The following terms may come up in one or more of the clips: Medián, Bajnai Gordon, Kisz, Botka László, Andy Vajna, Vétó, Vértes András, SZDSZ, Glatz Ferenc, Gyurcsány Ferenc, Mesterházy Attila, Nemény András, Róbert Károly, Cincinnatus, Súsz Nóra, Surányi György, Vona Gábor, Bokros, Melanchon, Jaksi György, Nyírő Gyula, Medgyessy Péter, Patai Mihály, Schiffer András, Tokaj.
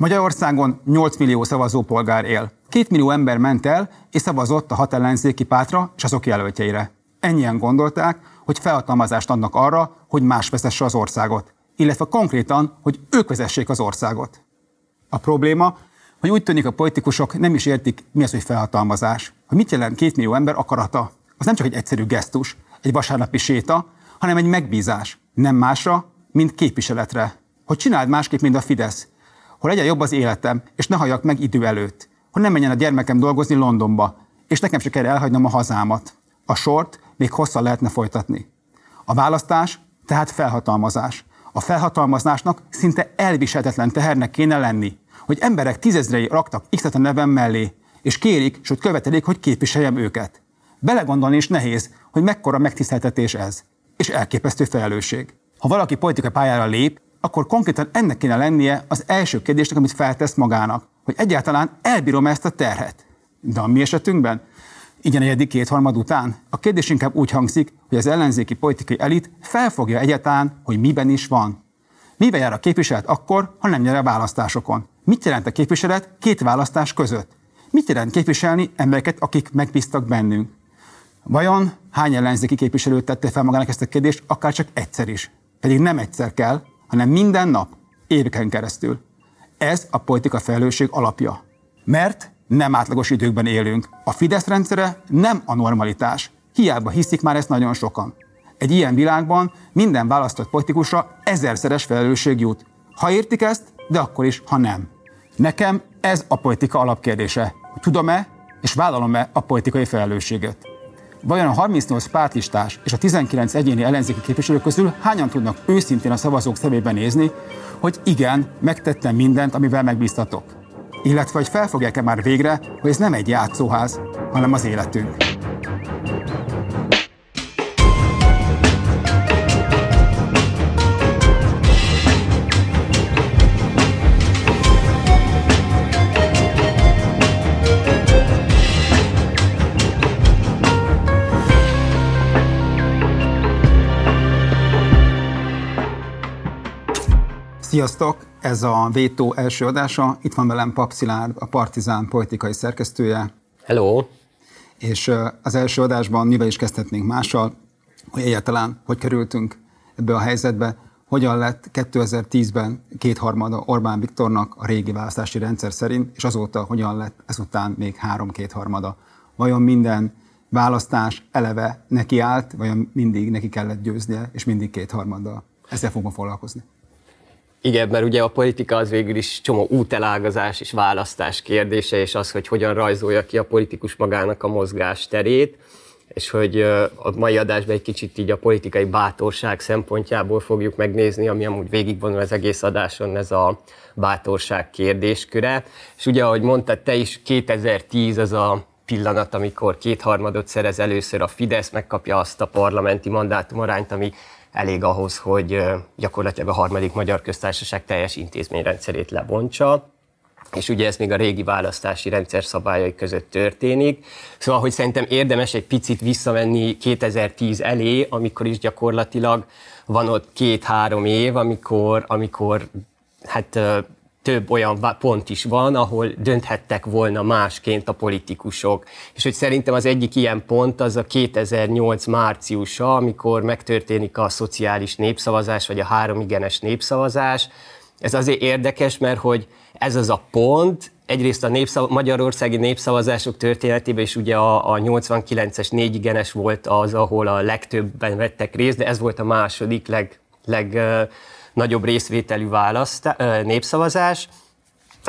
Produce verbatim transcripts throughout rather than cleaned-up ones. Magyarországon nyolc millió szavazópolgár él. két millió ember ment el és szavazott a hat ellenzéki pártra és azok jelöltjeire. Ennyien gondolták, hogy felhatalmazást adnak arra, hogy más vezesse az országot, illetve konkrétan, hogy ők vezessék az országot. A probléma, hogy úgy tűnik, a politikusok nem is értik, mi az, hogy felhatalmazás, hogy mit jelent két millió ember akarata. Az nem csak egy egyszerű gesztus, egy vasárnapi séta, hanem egy megbízás, nem másra, mint képviseletre. Hogy csináld másképp, mint a Fidesz, hogy legyen jobb az életem, és ne halljak meg idő előtt, hogy nem menjen a gyermekem dolgozni Londonba, és nekem se kell elhagynom a hazámat. A sort még hosszan lehetne folytatni. A választás tehát felhatalmazás. A felhatalmazásnak szinte elviselhetetlen tehernek kéne lenni, hogy emberek tízezrei raktak X-et a nevem mellé, és kérik, sőt követelik, hogy képviseljem őket. Belegondolni is nehéz, hogy mekkora megtiszteltetés ez, és elképesztő felelősség. Ha valaki politikai pályára lép, akkor konkrétan ennek kéne lennie az első kérdésnek, amit feltesz magának, hogy egyáltalán elbírom ezt a terhet. De a mi esetünkben? Így a negyedik kétharmad után a kérdés inkább úgy hangzik, hogy az ellenzéki politikai elit felfogja egyáltalán, hogy miben is van. Mivel jár a képviselet akkor, ha nem nyer a választásokon? Mit jelent a képviselet két választás között? Mit jelent képviselni embereket, akik megbíztak bennünk? Vajon hány ellenzéki képviselő tette fel magának ezt a kérdést, akár csak egyszer is? Pedig nem egyszer kell, hanem minden nap, éveken keresztül. Ez a politika felelősség alapja. Mert nem átlagos időkben élünk. A Fidesz rendszere nem a normalitás. Hiába hiszik már ezt nagyon sokan. Egy ilyen világban minden választott politikusra ezerszeres felelősség jut. Ha értik ezt, de akkor is, ha nem. Nekem ez a politika alapkérdése. Tudom-e és vállalom-e a politikai felelősséget? Vajon a harmincnyolc pártlistás és a tizenkilenc egyéni ellenzéki képviselők közül hányan tudnak őszintén a szavazók szemébe nézni, hogy igen, megtettem mindent, amivel megbíztatok? Illetve, hogy felfogják-e már végre, hogy ez nem egy játszóház, hanem az életünk. Sziasztok! Ez a Vétó első adása. Itt van velem Papp Szilárd, a Partizán politikai szerkesztője. Hello! És az első adásban mivel is kezdhetnénk mással, hogy egyáltalán hogy kerültünk ebbe a helyzetbe, hogyan lett kétezer-tízben kétharmada Orbán Viktornak a régi választási rendszer szerint, és azóta hogyan lett ezután még három kétharmada. Vajon minden választás eleve neki állt, vajon mindig neki kellett győznie, és mindig kétharmaddal. Ezzel fogunk foglalkozni. Igen, mert ugye a politika az végül is csomó útelágazás és választás kérdése, és az, hogy hogyan rajzolja ki a politikus magának a mozgásterét, és hogy a mai adásban egy kicsit így a politikai bátorság szempontjából fogjuk megnézni, ami amúgy végigvonul az egész adáson, ez a bátorság kérdésköre. És ugye, ahogy mondtad te is, kétezer-tíz az a pillanat, amikor kétharmadot szerez először a Fidesz, megkapja azt a parlamenti mandátumarányt, ami elég ahhoz, hogy gyakorlatilag a harmadik Magyar Köztársaság teljes intézményrendszerét lebontsa, és ugye ez még a régi választási rendszer szabályai között történik. Szóval, hogy szerintem érdemes egy picit visszamenni kétezer-tíz elé, amikor is gyakorlatilag van ott két-három év, amikor, amikor hát több olyan pont is van, ahol dönthettek volna másként a politikusok. És hogy szerintem az egyik ilyen pont az a kétezer-nyolc márciusa, amikor megtörténik a szociális népszavazás, vagy a három igenes népszavazás. Ez azért érdekes, mert hogy ez az a pont, egyrészt a népszav- magyarországi népszavazások történetében is ugye a, a nyolcvankilences négy igenes volt az, ahol a legtöbben vettek részt, de ez volt a második leg... leg nagyobb részvételű választá- népszavazás,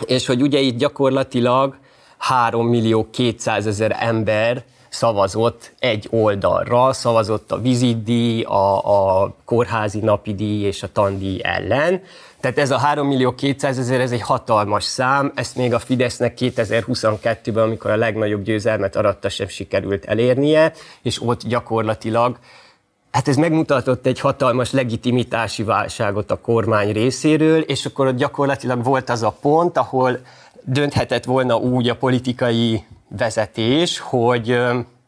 és hogy ugye itt gyakorlatilag három millió kétszázezer ember szavazott egy oldalra, szavazott a vizitdíj, a, a kórházi napidíj és a tandíj ellen. Tehát ez a három millió kétszázezer, ez egy hatalmas szám, ezt még a Fidesznek kétezer-huszonkettőben, amikor a legnagyobb győzelmet aratta, sem sikerült elérnie, és ott gyakorlatilag hát ez megmutatott egy hatalmas legitimitási válságot a kormány részéről, és akkor ott gyakorlatilag volt az a pont, ahol dönthetett volna úgy a politikai vezetés, hogy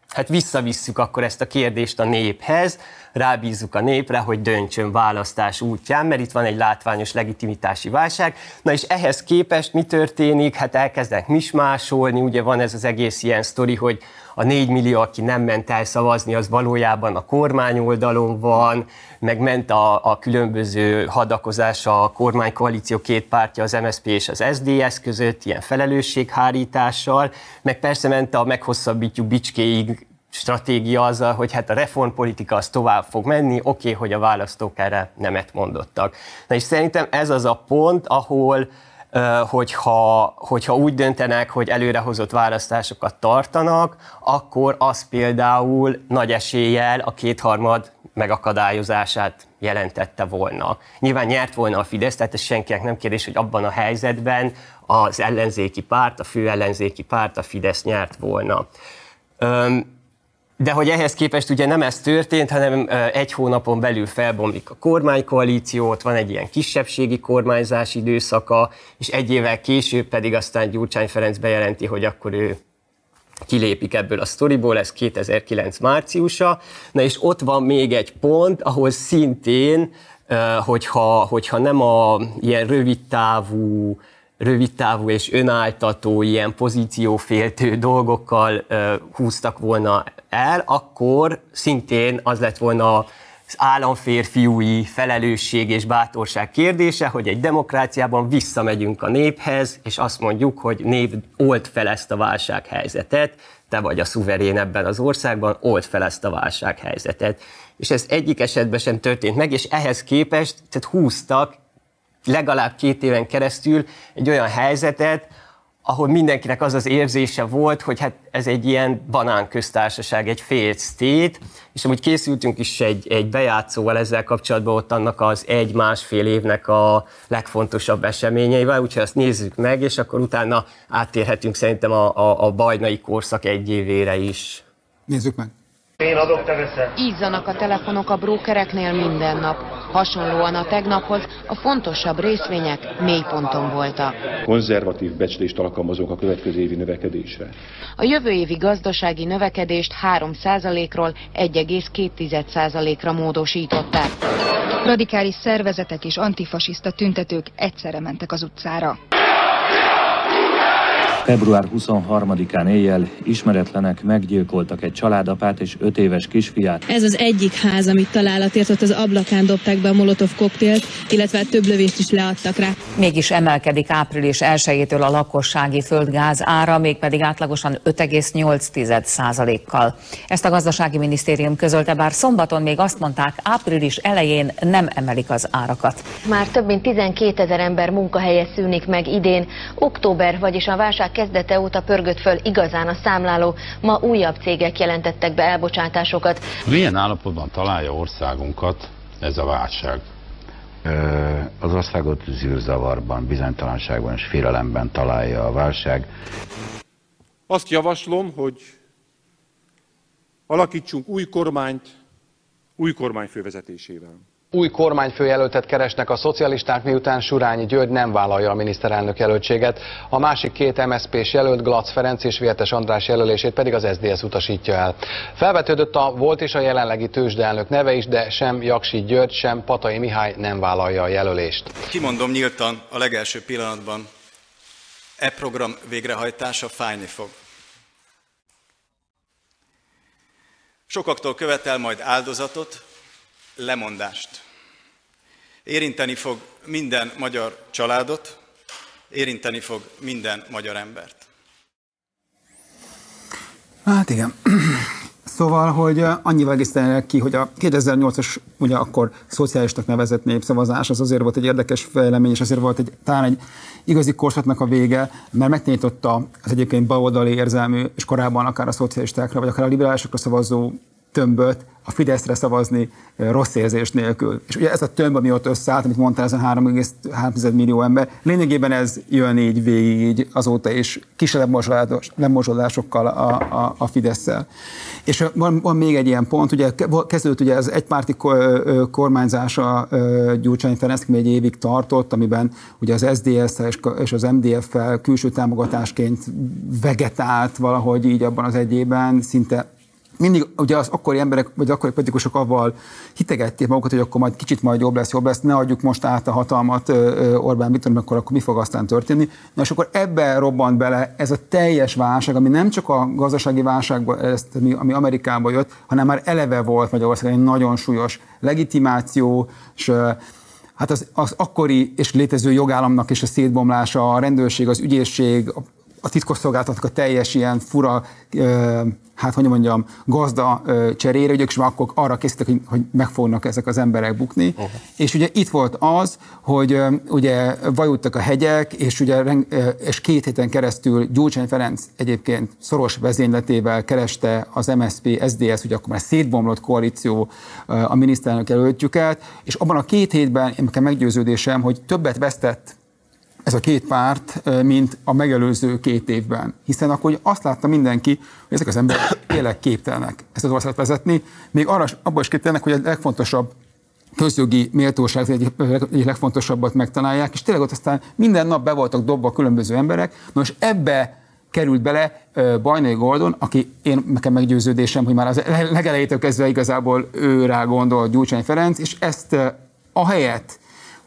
hát visszavisszük akkor ezt a kérdést a néphez, rábízzuk a népre, hogy döntsön választás útján, mert itt van egy látványos legitimitási válság. Na és ehhez képest mi történik? Hát elkezdenek mismásolni, ugye van ez az egész ilyen sztori, hogy a négy millió, aki nem ment el szavazni, az valójában a kormány oldalon van, meg ment a, a különböző hadakozása a kormánykoalíció két pártja, az em es zé pé és az es zé dé es zé között, ilyen felelősséghárítással, meg persze ment a meghosszabbítjuk bicskéig stratégia azzal, hogy hát a reformpolitika az tovább fog menni, oké, okay, hogy a választók erre nemet mondottak. Na és szerintem ez az a pont, ahol Hogyha, hogyha úgy döntenek, hogy előrehozott választásokat tartanak, akkor az például nagy eséllyel a kétharmad megakadályozását jelentette volna. Nyilván nyert volna a Fidesz, tehát ez senkinek nem kérdés, hogy abban a helyzetben az ellenzéki párt, a fő ellenzéki párt, a Fidesz nyert volna. Öm, De hogy ehhez képest ugye nem ez történt, hanem egy hónapon belül felbomlik a kormánykoalíciót, van egy ilyen kisebbségi kormányzás időszaka, és egy évvel később pedig aztán Gyurcsány Ferenc bejelenti, hogy akkor ő kilépik ebből a sztoriból, ez kétezer-kilenc márciusa. Na és ott van még egy pont, ahol szintén, hogyha, hogyha nem a ilyen rövidtávú, rövidtávú és önáltató ilyen pozícióféltő dolgokkal ö, húztak volna el, akkor szintén az lett volna az államférfiúi felelősség és bátorság kérdése, hogy egy demokráciában visszamegyünk a néphez, és azt mondjuk, hogy nép, old fel ezt a válsághelyzetet, te vagy a szuverén ebben az országban, old fel ezt a válsághelyzetet. És ez egyik esetben sem történt meg, és ehhez képest tehát húztak legalább két éven keresztül egy olyan helyzetet, ahol mindenkinek az az érzése volt, hogy hát ez egy ilyen banánköztársaság, egy failed state, és amúgy készültünk is egy, egy bejátszóval ezzel kapcsolatban, ott annak az egy-másfél évnek a legfontosabb eseményeivel, úgyhogy azt nézzük meg, és akkor utána áttérhetünk szerintem a, a, a bajnai korszak egy évére is. Nézzük meg. Én adok, te veszel. Ízzanak a telefonok a brókereknél minden nap. Hasonlóan a tegnaphoz a fontosabb részvények mélyponton voltak. Konzervatív becslést alkalmazunk a következő évi növekedésre. A jövő évi gazdasági növekedést három százalékról egy egész két tized százalékra módosították. Radikális szervezetek és antifasiszta tüntetők egyszerre mentek az utcára. február huszonharmadikán éjjel ismeretlenek meggyilkoltak egy családapát és öt éves kisfiát. Ez az egyik ház, amit találat ért, ott az ablakán dobták be a molotov koktélt, illetve több lövést is leadtak rá. Mégis emelkedik április elsejétől a lakossági földgáz ára, mégpedig átlagosan öt egész nyolc tized százalékkal. Ezt a gazdasági minisztérium közölte, bár szombaton még azt mondták, április elején nem emelik az árakat. Már több mint tizenkétezer ember munkahelye szűnik meg idén. Október, vagyis a válság kezdete óta pörgött föl igazán a számláló, ma újabb cégek jelentettek be elbocsátásokat. Milyen állapotban találja országunkat ez a válság? Az országot zűrzavarban, bizonytalanságban és félelemben találja a válság. Azt javaslom, hogy alakítsunk új kormányt, új kormány fővezetésével. Új kormányfőjelöltet keresnek a szocialisták, miután Surányi György nem vállalja a miniszterelnök jelöltséget. A másik két em es zé pés jelölt, Glatz Ferenc és Vértes András jelölését pedig az es zé dé es zé utasítja el. Felvetődött a volt és a jelenlegi tőzsdeelnök neve is, de sem Jaksi György, sem Patai Mihály nem vállalja a jelölést. Kimondom nyíltan a legelső pillanatban, e program végrehajtása fájni fog. Sokaktól követel majd áldozatot, lemondást. Érinteni fog minden magyar családot, érinteni fog minden magyar embert. Hát igen. Szóval, hogy annyival egészen ki, hogy a kétezer-nyolcas, ugye akkor szociálisnak nevezett népszavazás, az azért volt egy érdekes fejlemény, és azért volt egy, talán egy igazi korszaknak a vége, mert megtanította az egyébként baloldali érzelmű, és korábban akár a szocialistákra, vagy akár a liberálisokra szavazó tömböt a Fideszre szavazni rossz érzés nélkül. És ugye ez a tömb, ami ott összeállt, amit mondtál, ez a három egész három millió ember, lényegében ez jön így végig így azóta is kisebb lemozsolásokkal a, a, a Fidesszel. És van, van még egy ilyen pont, ugye kezdődött ugye az egypárti kormányzása Gyurcsány Ferencnek még egy évig tartott, amiben ugye az es zé dé es zé és az em dé ef-fel külső támogatásként vegetált valahogy így abban az egyében, szinte mindig ugye az akkori emberek, vagy akkori politikusok avval hitegették magukat, hogy akkor majd kicsit majd jobb lesz, jobb lesz, ne adjuk most át a hatalmat Orbán Viktornak, akkor, akkor mi fog aztán történni. Na, és akkor ebben robbant bele ez a teljes válság, ami nem csak a gazdasági válságban, ami Amerikából jött, hanem már eleve volt Magyarországon egy nagyon súlyos legitimáció, és hát az, az akkori és létező jogállamnak és a szétbomlása, a rendőrség, az ügyészség, a, a titkosszolgálatnak a teljes ilyen fura, ö, hát hogy mondjam, gazda ö, cserére, ugye már akkor arra készítek, hogy, hogy meg fognak ezek az emberek bukni. Uh-huh. És ugye itt volt az, hogy ö, ugye vajultak a hegyek, és, ugye, ö, és két héten keresztül Gyurcsány Ferenc egyébként szoros vezényletével kereste az em es zé pé, es zé dé es zé, ugye akkor már szétbomlott koalíció ö, a miniszterelnök jelöltjüket, és abban a két hétben én meggyőződésem, hogy többet vesztett ez a két párt, mint a megelőző két évben. Hiszen akkor azt látta mindenki, hogy ezek az emberek tényleg képtelnek ezt az országot vezetni, még arra, abban is képtelnek, hogy a legfontosabb közjogi méltóság egyik egy legfontosabbat megtalálják, és tényleg ott aztán minden nap be voltak dobva különböző emberek. Na és ebbe került bele Bajnai Gordon, aki én nekem meggyőződésem, hogy már az legelejétől kezdve igazából ő rá gondol Gyurcsány Ferenc, és ezt a helyet,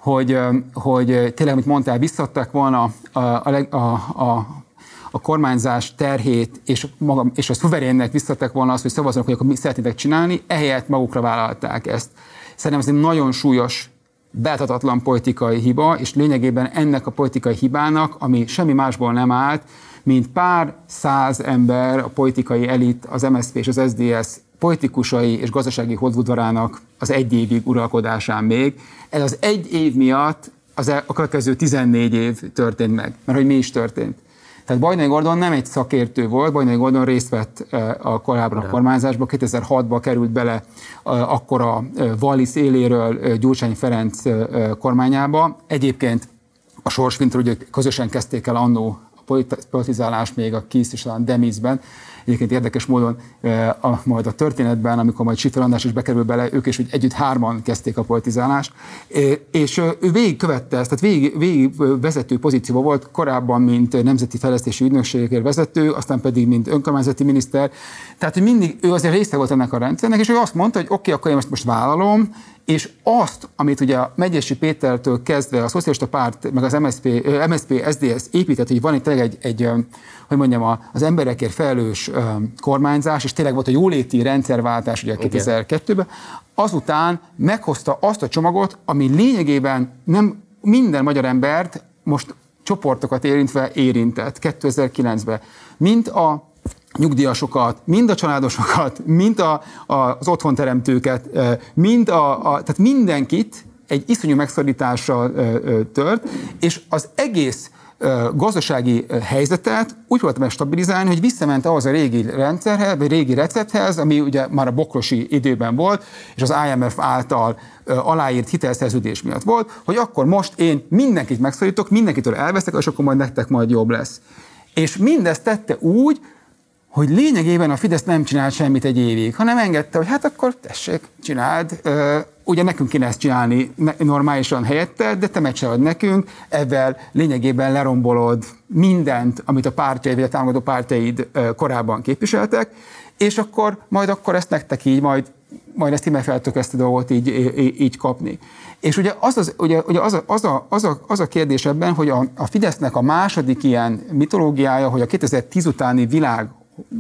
Hogy, hogy tényleg, amit mondtál, visszaadták volna a, a, a, a, a kormányzás terhét, és, maga, és a szuverénnek visszaadták volna azt, hogy szavazzanak, hogy akkor mi szeretnétek csinálni, ehelyett magukra vállalták ezt. Szerintem ez egy nagyon súlyos, beláthatatlan politikai hiba, és lényegében ennek a politikai hibának, ami semmi másból nem állt, mint pár száz ember, a politikai elit, az em es zé pé és az es zé dé es zé politikusai és gazdasági hodvudvarának az egy évig uralkodásán még. Ez az egy év miatt az a következő tizennégy év történt meg, mert hogy mi is történt. Tehát Bajnai Gordon nem egy szakértő volt, Bajnai Gordon részt vett a korábban a kormányzásba, kétezer-hatban került bele akkor a Wallis éléről Gyurcsány Ferenc kormányába. Egyébként a sorsvintről ugye közösen kezdték el annó a politizálás még a Kisz és a Demisben. Egyébként érdekes módon a, majd a történetben, amikor majd Schiffer András is bekerül bele, ők is együtt hárman kezdték a politizálást, és ő végigkövette ezt, tehát végig, végig vezető pozícióban volt, korábban, mint nemzeti fejlesztési ügynökségért vezető, aztán pedig, mint önkormányzati miniszter. Tehát mindig ő azért része volt ennek a rendszernek, és ő azt mondta, hogy oké, okay, akkor én ezt most vállalom, és azt, amit ugye a Medgyessy Pétertől kezdve a szocialista párt, meg az em es zé pé, es zé dé es zé épített, hogy van itt egy, egy, hogy mondjam, az emberekért felelős kormányzás, és tényleg volt a jóléti rendszerváltás ugye kétezer-kettőben, azután meghozta azt a csomagot, ami lényegében nem minden magyar embert most csoportokat érintve érintett kétezer-kilencben, mint a nyugdíjasokat, mind a családosokat, mind a, a, az otthonteremtőket, mind a, a, tehát mindenkit egy iszonyú megszorítással tört, és az egész gazdasági helyzetet úgy volt megstabilizálni, hogy visszament ahhoz a régi rendszerhez, vagy régi recepthez, ami ugye már a bokrosi időben volt, és az i em ef által aláírt hitelszerződés miatt volt, hogy akkor most én mindenkit megszorítok, mindenkitől elveszek, és akkor majd nektek majd jobb lesz. És mindezt tette úgy, hogy lényegében a Fidesz nem csinált semmit egy évig, hanem engedte, hogy hát akkor tessék, csináld, ugye nekünk kéne ezt csinálni normálisan helyette, de te megcsinálod nekünk, ezzel lényegében lerombolod mindent, amit a pártjaid, vagy a támogató pártjaid korábban képviseltek, és akkor majd akkor ezt nektek így, majd, majd ezt imefeltök ezt a dolgot így, így, így kapni. És ugye az, az, ugye, ugye az, a, az, a, az, a, az a kérdés ebben, hogy a, a Fidesznek a második ilyen mitológiája, hogy a kétezer-tíz utáni világ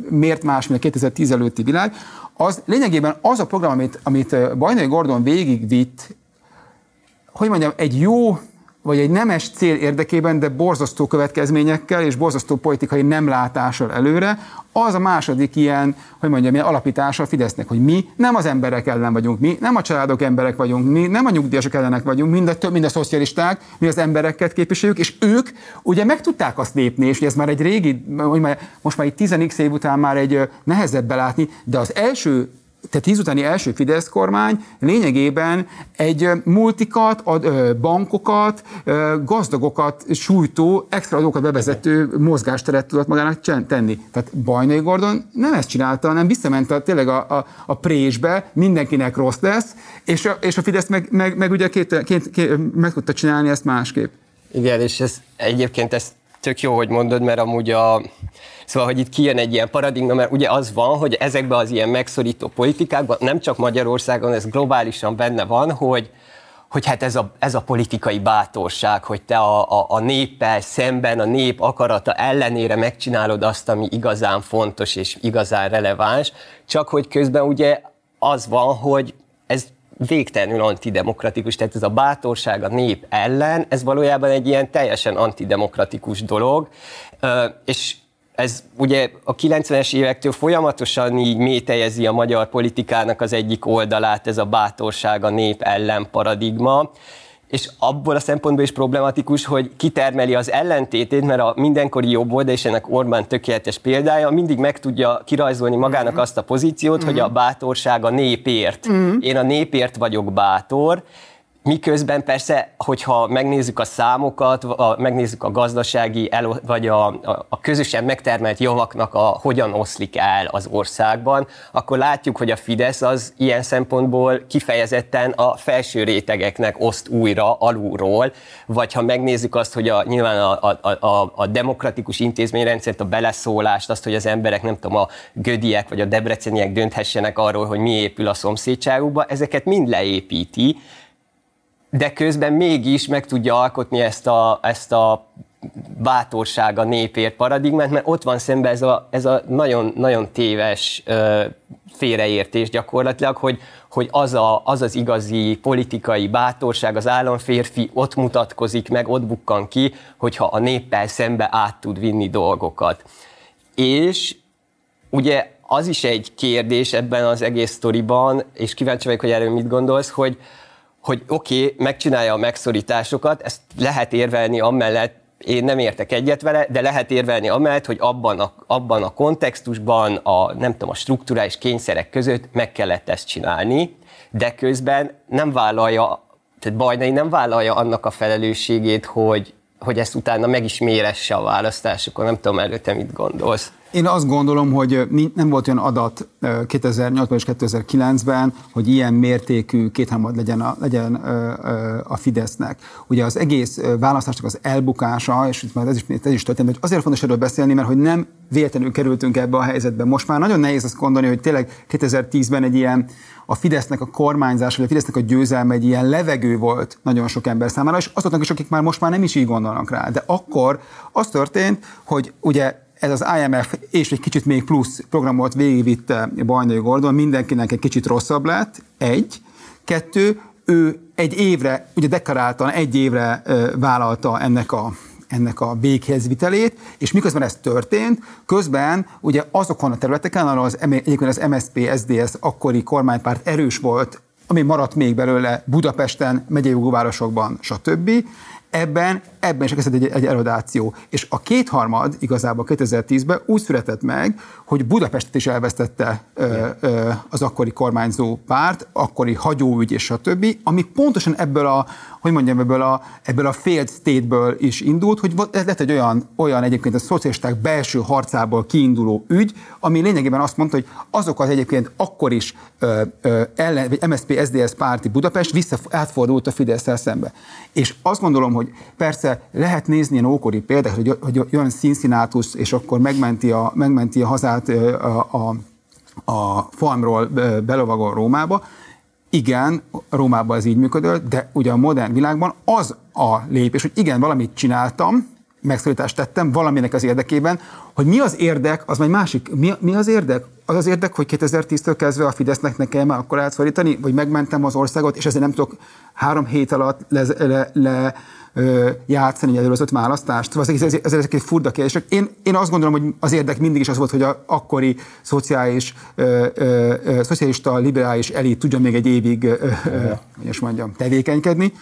miért más, mint a kétezer-tíz előtti világ, az lényegében az a program, amit, amit Bajnai Gordon végigvitt, hogy mondjam, egy jó, vagy egy nemes cél érdekében, de borzasztó következményekkel és borzasztó politikai nemlátással előre, az a második ilyen, hogy mondjam, ilyen alapítása a Fidesznek, hogy mi nem az emberek ellen vagyunk, mi nem a családok emberek vagyunk, mi nem a nyugdíjasok ellenek vagyunk, mind a, mind a szocialisták, mi az embereket képviseljük, és ők ugye meg tudták azt lépni, és ez már egy régi, most már itt tíz év után már egy nehezebb belátni, de az első, tehát tíz utáni első Fidesz kormány lényegében egy multikat, bankokat, gazdagokat sújtó, extra adókat bevezető mozgásteret tudott magának tenni. Tehát Bajnai Gordon nem ezt csinálta, hanem visszament a, tényleg a, a, a présbe, mindenkinek rossz lesz, és a, és a Fidesz meg, meg, meg ugye két, két, két, meg tudta csinálni ezt másképp. Igen, és ez, egyébként ez tök jó, hogy mondod, mert amúgy a Szóval, hogy itt kijön egy ilyen paradigma, mert ugye az van, hogy ezekben az ilyen megszorító politikákban, nem csak Magyarországon, ez globálisan benne van, hogy hogy hát ez a, ez a politikai bátorság, hogy te a, a, a néppel szemben, a nép akarata ellenére megcsinálod azt, ami igazán fontos és igazán releváns, csak hogy közben ugye az van, hogy ez végtelenül antidemokratikus, tehát ez a bátorság a nép ellen, ez valójában egy ilyen teljesen antidemokratikus dolog, és ez ugye a kilencvenes évektől folyamatosan így métejezi a magyar politikának az egyik oldalát, ez a bátorság a nép ellen paradigma, és abból a szempontból is problematikus, hogy kitermeli az ellentétét, mert a mindenkori jobb oldal, és ennek Orbán tökéletes példája, mindig meg tudja kirajzolni magának mm-hmm. azt a pozíciót, mm-hmm. hogy a bátorság a népért. Mm-hmm. Én a népért vagyok bátor. Miközben persze, hogyha megnézzük a számokat, a, megnézzük a gazdasági, el, vagy a, a, a közösen megtermelt javaknak a hogyan oszlik el az országban, akkor látjuk, hogy a Fidesz az ilyen szempontból kifejezetten a felső rétegeknek oszt újra, alulról, vagy ha megnézzük azt, hogy a, nyilván a, a, a, a demokratikus intézményrendszert, a beleszólást, azt, hogy az emberek, nem tudom, a gödiek vagy a debreceniek dönthessenek arról, hogy mi épül a szomszédságukba, ezeket mind leépíti, de közben mégis meg tudja alkotni ezt a, ezt a bátorság a népért paradigmát, mert ott van szemben ez a, ez a nagyon, nagyon téves ö, félreértés gyakorlatilag, hogy, hogy az, a, az az igazi politikai bátorság, az államférfi ott mutatkozik meg, ott bukkan ki, hogyha a néppel szembe át tud vinni dolgokat. És ugye az is egy kérdés ebben az egész sztoriban, és kíváncsi vagyok, hogy erről mit gondolsz, hogy hogy oké, okay, megcsinálja a megszorításokat, ezt lehet érvelni amellett, én nem értek egyet vele, de lehet érvelni amellett, hogy abban a, abban a kontextusban, a, nem tudom, a strukturális kényszerek között meg kellett ezt csinálni, de közben nem vállalja, tehát Bajnai nem vállalja annak a felelősségét, hogy, hogy ezt utána meg is méresse a választásokon, nem tudom, előtte mit gondolsz. Én azt gondolom, hogy nem volt olyan adat kétezer-nyolcban és kétezer-kilencben, hogy ilyen mértékű kétharmad legyen a, legyen a Fidesznek. Ugye az egész választásnak az elbukása, és már ez is, ez is történt, hogy azért fontos erről beszélni, mert hogy nem véletlenül kerültünk ebbe a helyzetbe. Most már nagyon nehéz azt gondolni, hogy tényleg kétezer-tízben egy ilyen a Fidesznek a kormányzás, vagy a Fidesznek a győzelme egy ilyen levegő volt nagyon sok ember számára, és azoknak is, akik már most már nem is így gondolnak rá. De akkor az történt, hogy ugye ez az i em ef és egy kicsit még plusz programot végigvitte Bajnai Gordon, mindenkinek egy kicsit rosszabb lett, egy, kettő, ő egy évre, ugye deklaráltan egy évre vállalta ennek a ennek a véghez vitelét, és miközben ez történt, közben ugye azokon a területeken, ahol az, egyébként az em es zé pé, es zé dé es zé akkori kormánypárt erős volt, ami maradt még belőle Budapesten, megyei jogóvárosokban, stb., Ebben, ebben is elkezdett egy, egy erodáció. És a kétharmad igazából kétezer-tízben úgy született meg, hogy Budapestet is elvesztette ö, ö, az akkori kormányzó párt, akkori hagyóügy és a többi, ami pontosan ebből a, hogy mondjam, ebből a, ebből a failed state-ből is indult, hogy ez lett egy olyan, olyan egyébként a szocialisták belső harcából kiinduló ügy, ami lényegében azt mondta, hogy azok az egyébként akkor is ö, ö, ellen, vagy em es zé pé-es zé dé es zé párti Budapest vissza átfordult a Fideszsel szembe. És azt gondolom, hogy persze lehet nézni ilyen ókori példák, hogy, hogy jön Cincinnatus, és akkor megmenti a, megmenti a hazát a, a, a farmról belovagol Rómába. Igen, Rómában ez így működött, de ugye a modern világban az a lépés, hogy igen, valamit csináltam, megszorítást tettem valaminek az érdekében, hogy mi az érdek, az vagy másik, mi, mi az érdek? Az az érdek, hogy kétezer-tíztől kezdve a Fidesznek ne kell már akkor átszorítani, vagy megmentem az országot, és ezért nem tudok három hét alatt le, le, le ö, játszani egy előzött választást. Ez, ez, ez ezek egy furda kérdések. Én, én azt gondolom, hogy az érdek mindig is az volt, hogy a akkori szociális, ö, ö, ö, szocialista, liberális elit tudjon még egy évig ö, ö, ö, mondjam, tevékenykedni,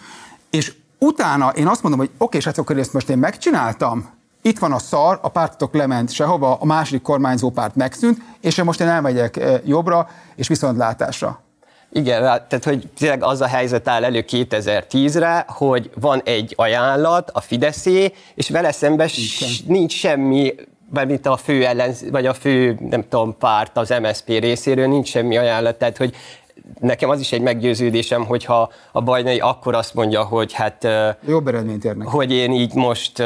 és utána én azt mondom, hogy oké, srácok, ezt most én megcsináltam, itt van a szar, a pártotok lement sehova, a második kormányzó párt megszűnt, és most én elmegyek jobbra és viszontlátásra. Igen, tehát hogy tényleg az a helyzet áll elő kétezer-tízre, hogy van egy ajánlat, a Fideszé, és vele szemben nincs semmi, mint a fő ellenz, vagy a fő, nem tudom, párt az em es zé pé részéről, nincs semmi ajánlat, tehát hogy nekem az is egy meggyőződésem, hogyha a Bajnai akkor azt mondja, hogy hát... Jobb eredményt érnek. Hogy én így most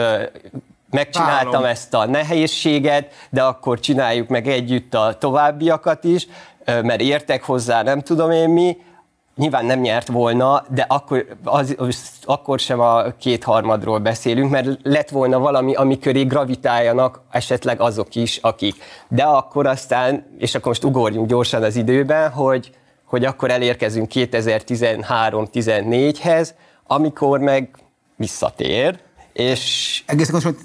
megcsináltam Válom. ezt a nehézséget, de akkor csináljuk meg együtt a továbbiakat is, mert értek hozzá, nem tudom én mi, nyilván nem nyert volna, de akkor, az, az, akkor sem a kétharmadról beszélünk, mert lett volna valami, amiköré gravitáljanak esetleg azok is, akik. De akkor aztán, és akkor most ugorjunk gyorsan az időben, hogy, hogy akkor elérkezünk kétezer-tizenhárom-tizennégyhez, amikor meg visszatér, és... Egészen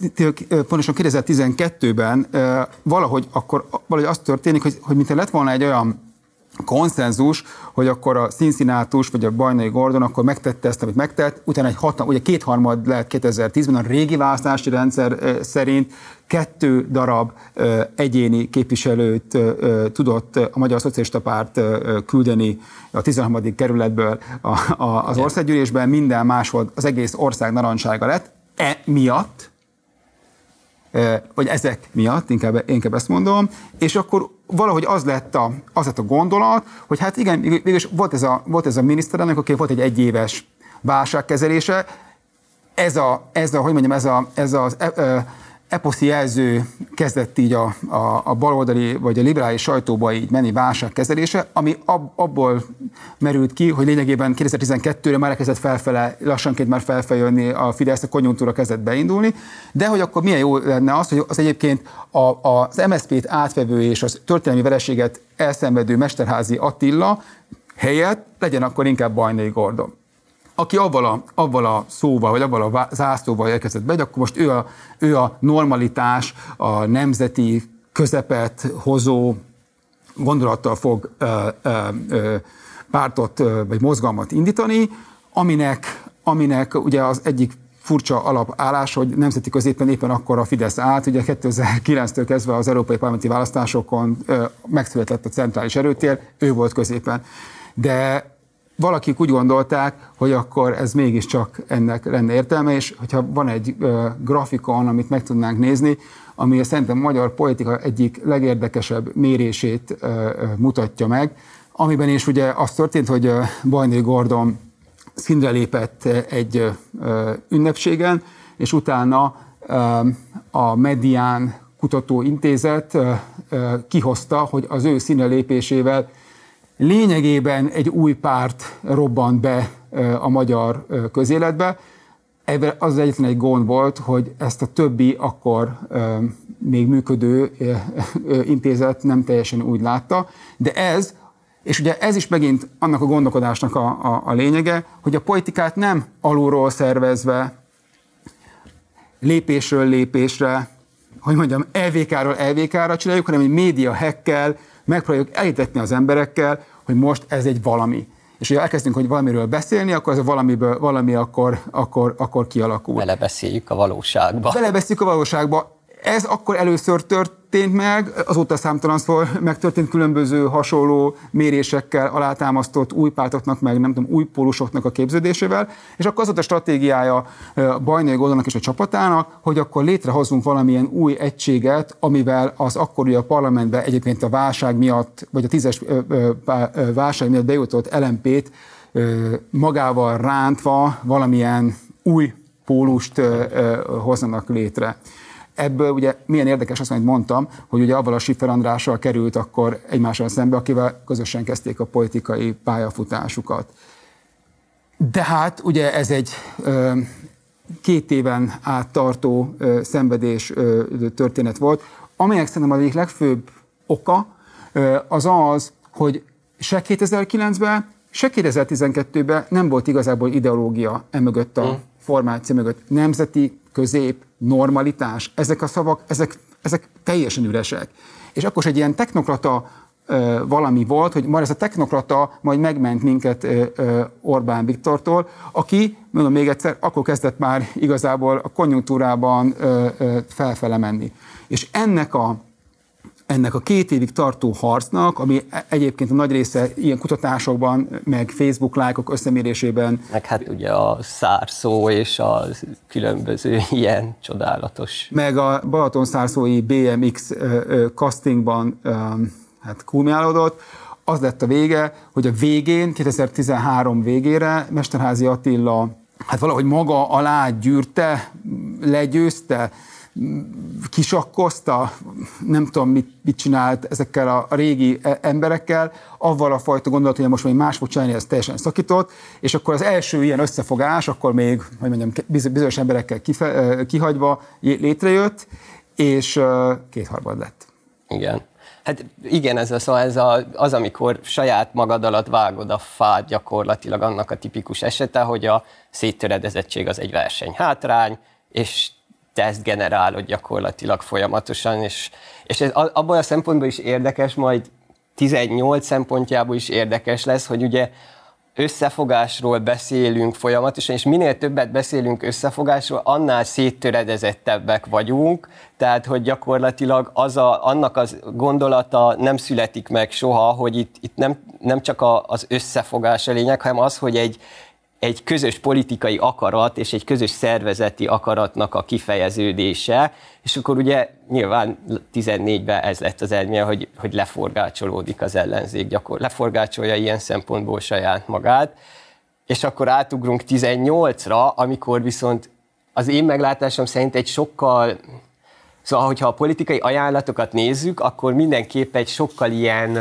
pontosan kétezer-tizenkettőben valahogy akkor valahogy az történik, hogy, hogy mintha lett volna egy olyan konszenzus, hogy akkor a Cincinnatus, vagy a Bajnai Gordon akkor megtette ezt, amit megtett, utána egy hatalmas, ugye kétharmad lett kétezer-tízben, a régi választási rendszer szerint kettő darab egyéni képviselőt tudott a Magyar Szocialista Párt küldeni a tizenharmadik kerületből az országgyűlésben, minden más volt, az egész ország narancsága lett, e miatt, vagy ezek miatt, inkább, inkább ezt mondom, és akkor valahogy az lett a, az lett a gondolat, hogy hát igen, mégis volt ez a, volt ez a miniszterelnök, aki volt egy egyéves válságkezelése, ez a, ez a hogy mondjam, ez, a, ez az e, e, eposzi jelző kezdett így a, a, a baloldali vagy a liberális sajtóba így menni válságkezelése, ami ab, abból merült ki, hogy lényegében kétezer-tizenkettőre már elkezdett felfele, lassanként már felfeljönni a Fidesz, a konjunktúra kezdett beindulni, de hogy akkor milyen jó lenne az, hogy az egyébként a, a, az em es zé pét átvevő és az történelmi vereséget elszenvedő Mesterházy Attila helyett legyen akkor inkább Bajnai Gordon, aki avval a, avval a szóval, vagy avval a zászlóval érkezett be, akkor most ő a, ő a normalitás, a nemzeti közepet hozó gondolattal fog ö, ö, ö, pártot vagy mozgalmat indítani, aminek, aminek ugye az egyik furcsa alapállás, hogy nemzeti középen éppen akkor a Fidesz állt, ugye kétezer-kilenctől kezdve az európai parlamenti választásokon ö, megszületett a centrális erőtér, ő volt középen. De valakik úgy gondolták, hogy akkor ez mégiscsak ennek lenne értelme, és hogyha van egy ö, grafikon, amit meg tudnánk nézni, ami szerintem a magyar politika egyik legérdekesebb mérését ö, ö, mutatja meg, amiben is ugye az történt, hogy ö, Bajnai Gordon színre lépett egy ö, ünnepségen, és utána ö, a Medián kutatóintézet ö, ö, kihozta, hogy az ő színre lépésével lényegében egy új párt robbant be a magyar közéletbe. Ebben az egyetlen egy gond volt, hogy ezt a többi akkor még működő intézet nem teljesen úgy látta, de ez, és ugye ez is megint annak a gondolkodásnak a, a, a lényege, hogy a politikát nem alulról szervezve, lépésről lépésre, hogy mondjam, elvékáról elvékára csináljuk, hanem egy média hackkel megpróbáljuk elhitetni az emberekkel, hogy most ez egy valami. És ha elkezdünk, hogy valamiről beszélni, akkor ez a valamiből, valami akkor, akkor, akkor kialakul. Belebeszéljük a valóságba. Belebeszéljük a valóságba. Ez akkor először történt meg, azóta számtalanszor megtörtént különböző hasonló mérésekkel alátámasztott új pártoknak, meg nem tudom, új pólusoknak a képződésével, és akkor az volt a stratégiája Bajnai Gordonnak és a csapatának, hogy akkor létrehozunk valamilyen új egységet, amivel az akkori a parlamentben egyébként a válság miatt, vagy a tízes válság miatt bejutott el em pét magával rántva valamilyen új pólust hoznak létre. Ebből ugye milyen érdekes azt, amit mondtam, hogy ugye avval a Schiffer Andrással került akkor egymással szembe, akivel közösen kezdték a politikai pályafutásukat. De hát ugye ez egy ö, két éven át tartó ö, szenvedés ö, történet volt, amelyek szerintem az egyik legfőbb oka ö, az az, hogy se kétezer-kilencben, se kétezer-tizenkettőben nem volt igazából ideológia emögött a formáció mögött, nemzeti, közép, normalitás, ezek a szavak, ezek, ezek teljesen üresek. És akkor is egy ilyen technokrata ö, valami volt, hogy már ez a technokrata majd megment minket ö, ö, Orbán Viktortól, aki, mondom még egyszer, akkor kezdett már igazából a konjunktúrában ö, ö, felfele menni. És ennek a ennek a két évig tartó harcnak, ami egyébként a nagy része ilyen kutatásokban, meg Facebook lájkok összemérésében. Meg hát ugye a szárszó és a különböző ilyen csodálatos. Meg a balatonszárszói bé em iksz castingban hát kulminálódott. Az lett a vége, hogy a végén, kétezer-tizenhárom végére Mesterházy Attila hát valahogy maga alá gyűrte, legyőzte, kisakkozta, nem tudom, mit, mit csinált ezekkel a, a régi emberekkel, avval a fajta gondolat, hogy most még más fog csinálni, ez teljesen szakított, és akkor az első ilyen összefogás, akkor még, hogy mondjam, bizonyos emberekkel kife, kihagyva létrejött, és kétharmad lett. Igen. Hát igen, ez, a, szóval ez a, az, amikor saját magad alatt vágod a fát, gyakorlatilag annak a tipikus esete, hogy a széttöredezettség az egy versenyhátrány, és te ezt generálod gyakorlatilag folyamatosan, és, és ez abban a szempontból is érdekes, majd tizennyolc szempontjából is érdekes lesz, hogy ugye összefogásról beszélünk folyamatosan, és minél többet beszélünk összefogásról, annál széttöredezettebbek vagyunk, tehát hogy gyakorlatilag az a, annak az gondolata nem születik meg soha, hogy itt, itt nem, nem csak a, az összefogás a lényeg, hanem az, hogy egy egy közös politikai akarat és egy közös szervezeti akaratnak a kifejeződése, és akkor ugye nyilván tizennégyben ez lett az eredmény, hogy, hogy leforgácsolódik az ellenzék, gyakor, leforgácsolja ilyen szempontból saját magát, és akkor átugrunk tizennyolcra, amikor viszont az én meglátásom szerint egy sokkal, szóval hogyha a politikai ajánlatokat nézzük, akkor mindenképp egy sokkal ilyen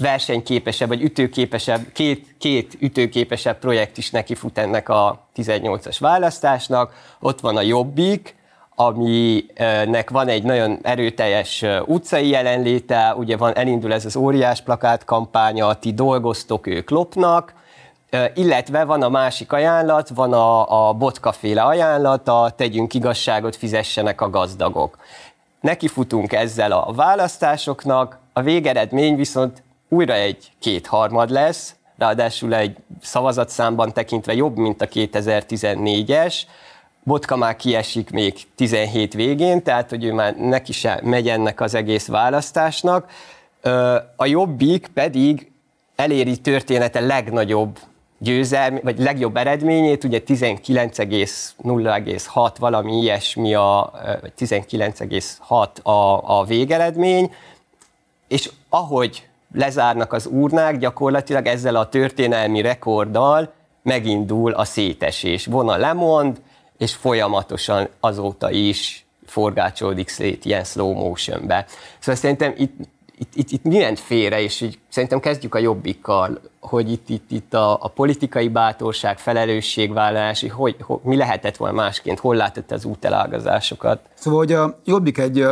versenyképesebb, vagy ütőképesebb, két, két ütőképesebb projekt is nekifut ennek a tizennyolcas választásnak. Ott van a Jobbik, aminek van egy nagyon erőteljes utcai jelenléte, ugye van, elindul ez az óriás plakát kampánya, ti dolgoztok, ők lopnak, illetve van a másik ajánlat, van a, a Botka-féle ajánlata, tegyünk igazságot, fizessenek a gazdagok. Nekifutunk ezzel a választásoknak, a végeredmény viszont újra egy kétharmad lesz, ráadásul egy szavazatszámban tekintve jobb, mint a kétezer-tizennégyes. Botka már kiesik még tizenhét végén, tehát hogy ő már neki sem megy ennek az egész választásnak. A Jobbik pedig eléri története legnagyobb győzelmi, vagy legjobb eredményét, ugye tizenkilenc egész nulla hat valami ilyesmi, a, vagy tizenkilenc egész hat a, a végeredmény, és ahogy lezárnak az urnák, gyakorlatilag ezzel a történelmi rekorddal megindul a szétesés. Vona lemond, és folyamatosan azóta is forgácsolódik szét ilyen slow motionbe. Szóval szerintem itt, itt, itt, itt mindent félre, és így szerintem kezdjük a Jobbikkal, hogy itt, itt, itt a, a politikai bátorság, felelősségvállalás, hogy, hogy, hogy mi lehetett volna másként, hol látott az útelágazásokat. Szóval, hogy a Jobbik egy,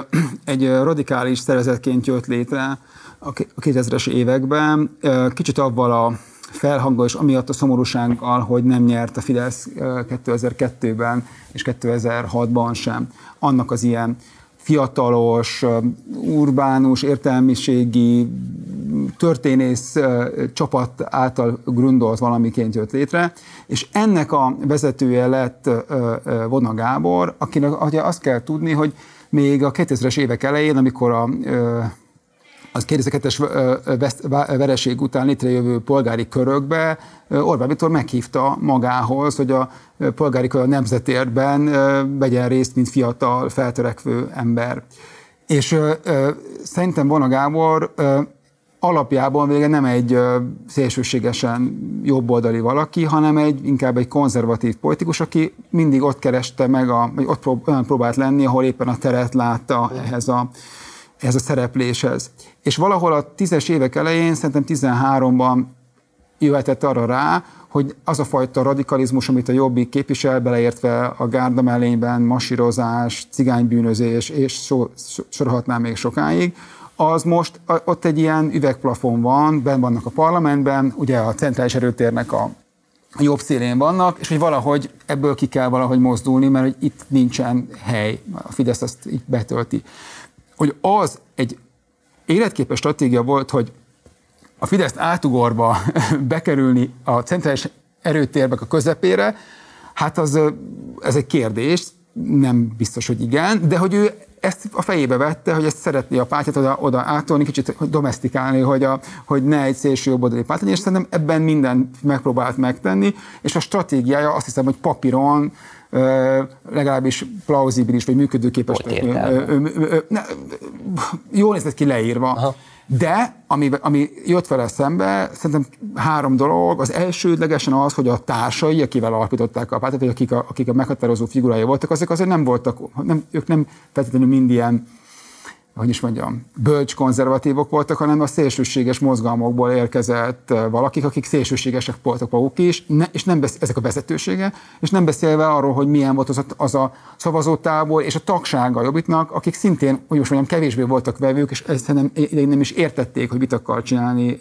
egy radikális szervezetként jött létre a kétezres években, kicsit avval a felhanggal és amiatt a szomorúsággal, hogy nem nyert a Fidesz kétezer-kettőben és kétezer-hatban sem. Annak az ilyen fiatalos, urbánus, értelmiségi, történész csapat által grundolt valamiként jött létre, és ennek a vezetője lett Vona Gábor, akinek azt kell tudni, hogy még a kétezres évek elején, amikor a az kétezer-kettes vereség után létrejövő polgári körökbe Orbán Viktor meghívta magához, hogy a polgári kör a nemzetértben vegyen részt, mint fiatal, feltörekvő ember. És szerintem Vona Gábor alapjában végre nem egy szélsőségesen jobboldali valaki, hanem egy, inkább egy konzervatív politikus, aki mindig ott kereste meg, a, vagy ott prób- olyan próbált lenni, ahol éppen a teret látta ehhez a ez a szerepléshez. És valahol a tízes évek elején, szerintem tizenháromban jöhetett arra rá, hogy az a fajta radikalizmus, amit a Jobbik képvisel, beleértve a gárdamellényben masírozás, cigánybűnözés, és sorolhatnám még sokáig, az most ott egy ilyen üvegplafon van, benn vannak a parlamentben, ugye a centrális erőtérnek a jobb szélén vannak, és hogy valahogy ebből ki kell valahogy mozdulni, mert hogy itt nincsen hely, a Fidesz ezt így betölti. Hogy az egy életképes stratégia volt, hogy a Fideszt átugorba bekerülni a centrális erőtérnek a közepére, hát az, ez egy kérdés, nem biztos, hogy igen, de hogy ő ezt a fejébe vette, hogy ezt szeretné a pártját oda, oda átolni, kicsit domesztikálni, hogy, a, hogy ne egy szélső jobboldali párt legyen, és szerintem ebben mindent megpróbált megtenni, és a stratégiája azt hiszem, hogy papíron legalábbis plauzibilis, vagy működőképes. Jól nézett ki leírva. Aha. De, ami, ami jött vele szembe, szerintem három dolog. Az elsődlegesen az, hogy a társai, akivel alapították a pártot, vagy akik a, akik a meghatározó figurája voltak, azok azért nem voltak, nem, ők nem feltétlenül mind ilyen, hogy is mondjam, bölcs konzervatívok voltak, hanem a szélsőséges mozgalmakból érkezett valakik, akik szélsőségesek voltak maguk is, ne, és nem beszél, ezek a vezetősége, és nem beszélve arról, hogy milyen volt az a, az a szavazótábor és a tagsága a Jobbiknak, akik szintén, hogy most mondjam, kevésbé voltak vevők, és ezt nem, nem is értették, hogy mit akar csinálni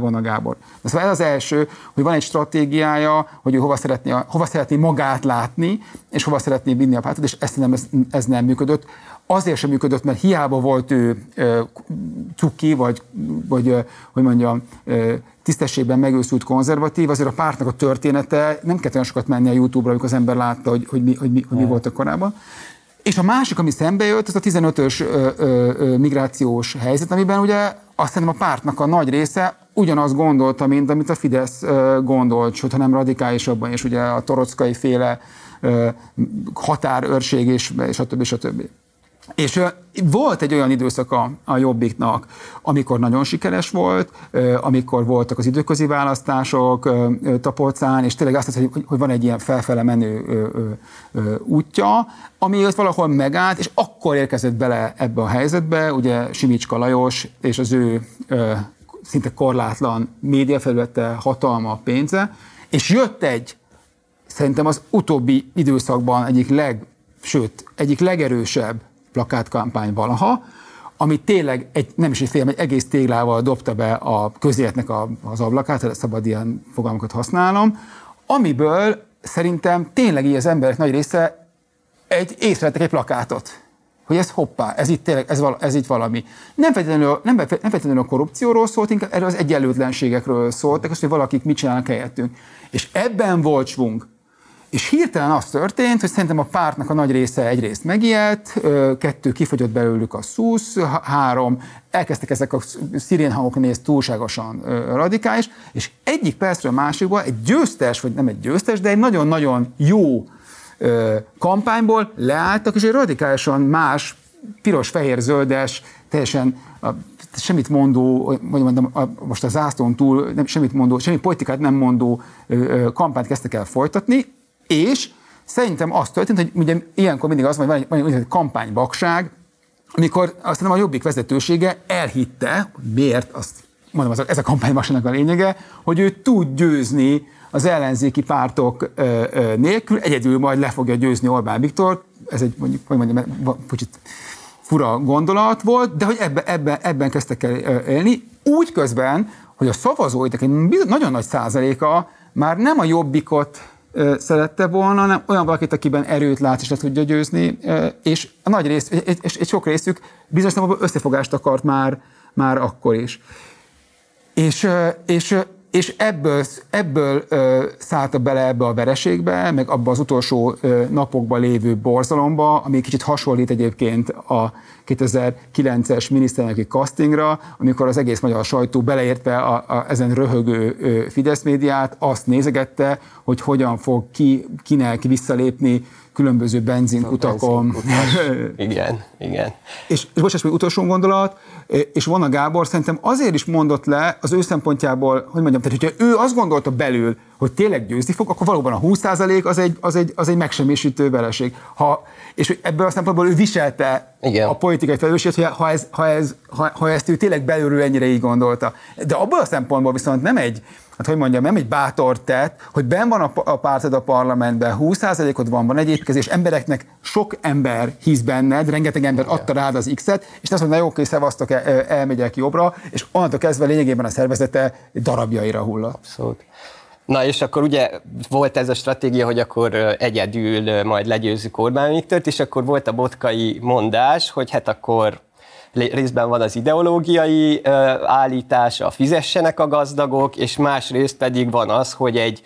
Vona Gábor. De szóval ez az első, hogy van egy stratégiája, hogy ő hova szeretné, hova szeretné magát látni, és hova szeretné vinni a pártot, és ezt nem, ez, ez nem működött. Azért sem működött, mert hiába volt ő ö, cuki, vagy, vagy ö, hogy mondjam, ö, tisztességben megőszült konzervatív, azért a pártnak a története, nem kellett olyan sokat menni a YouTube-ra, amikor az ember látta, hogy, hogy, mi, hogy, mi, hogy mi volt a korábban. És a másik, ami szembe jött, az a tizenötös ö, ö, migrációs helyzet, amiben ugye azt hiszem a pártnak a nagy része ugyanazt gondolta, mint amit a Fidesz ö, gondolt, sőt, hanem radikálisabban, és ugye a torockai féle ö, határőrség, és, és a többi, és a többi. És volt egy olyan időszaka a Jobbiknak, amikor nagyon sikeres volt, amikor voltak az időközi választások tapolcán, és tényleg azt hiszem, hogy van egy ilyen felfele menő útja, ami ott valahol megállt, és akkor érkezett bele ebbe a helyzetbe, ugye Simicska Lajos és az ő szinte korlátlan médiafelülete, hatalma, pénze, és jött egy, szerintem az utóbbi időszakban egyik leg, sőt, egyik legerősebb plakátkampány valaha, ami tényleg egy, nem is egy film, egy egész téglával dobta be a közéletnek a, az ablakát, tehát szabad ilyen fogalmakat használnom, amiből szerintem tényleg így az emberek nagy része egy észrevettek egy plakátot, hogy ez hoppá, ez itt tényleg, ez, vala, ez itt valami. Nem feltétlenül, nem, nem feltétlenül a korrupcióról szólt, inkább erről az egyenlőtlenségekről szóltak, azt, hogy valakik mit csinálnak helyettünk. És ebben volt svung. És hirtelen az történt, hogy szerintem a pártnak a nagy része egyrészt megijedt, kettő kifogyott belőlük a szusz, három, elkezdtek ezek a szirénhangok nézni túlságosan radikális, és egyik percről másikból egy győztes, vagy nem egy győztes, de egy nagyon-nagyon jó kampányból leálltak, és egy radikálisan más, piros-fehér-zöldes, teljesen a, semmit mondó, vagy mondom, a, most a zászlón túl nem, semmit mondó, semmi politikát nem mondó kampányt kezdtek el folytatni. És szerintem az történt, hogy ugye ilyenkor mindig az van, hogy van egy, egy kampányvakság, amikor azt hiszem a Jobbik vezetősége elhitte, hogy miért, azt mondom, ez a kampányvakságnak a lényege, hogy ő tud győzni az ellenzéki pártok nélkül, egyedül majd le fogja győzni Orbán Viktort, ez egy mondjuk, hogy mondjam, kicsit fura gondolat volt, de hogy ebben, ebben, ebben kezdtek el élni, úgy közben, hogy a szavazóitek egy nagyon nagy százaléka már nem a Jobbikot szerette volna, hanem olyan valakit, akiben erőt lát és le tudja győzni, és a nagy rész, és egy sok részük bizonyos számomban összefogást akart már, már akkor is. És, és, és ebből, ebből szállta bele ebbe a vereségbe, meg abba az utolsó napokban lévő borzalomba, ami kicsit hasonlít egyébként a kétezer-kilences miniszterelnöki castingra, amikor az egész magyar sajtó beleértve a, a, ezen röhögő Fidesz médiát azt nézegette, hogy hogyan fog ki, kinek visszalépni különböző benzinkutakon. igen, igen. És, és bocsáss, hogy utolsó gondolat, és Vona Gábor szerintem azért is mondott le az ő szempontjából, hogy mondjam, tehát hogyha ő azt gondolta belül, hogy tényleg győzni fog, akkor valóban a húsz százalék az egy, az egy, az egy megsemmisítő vereség. Ha, és ebből a szempontból ő viselte igen. a politikai felelősséget, hogy ha, ez, ha, ez, ha, ha ezt ő tényleg belülről ennyire így gondolta. De abból a szempontból viszont nem egy, hát hogy mondjam, nem egy bátor tett, hogy benn van a, a pártod a parlamentben, húsz százalékod van, van egy építkezés, embereknek sok ember hisz benned, rengeteg ember igen. adta rád az X-et, és azt mondja, jó, oké, szevasztok, el, elmegyek jobbra, és onnantól kezdve lényegében a szervezete darabjaira hullott. Abszolút. Na és akkor ugye volt ez a stratégia, hogy akkor egyedül majd legyőzzük Orbán Viktort, és akkor volt a botkai mondás, hogy hát akkor részben van az ideológiai állítása, fizessenek a gazdagok, és másrészt pedig van az, hogy egy,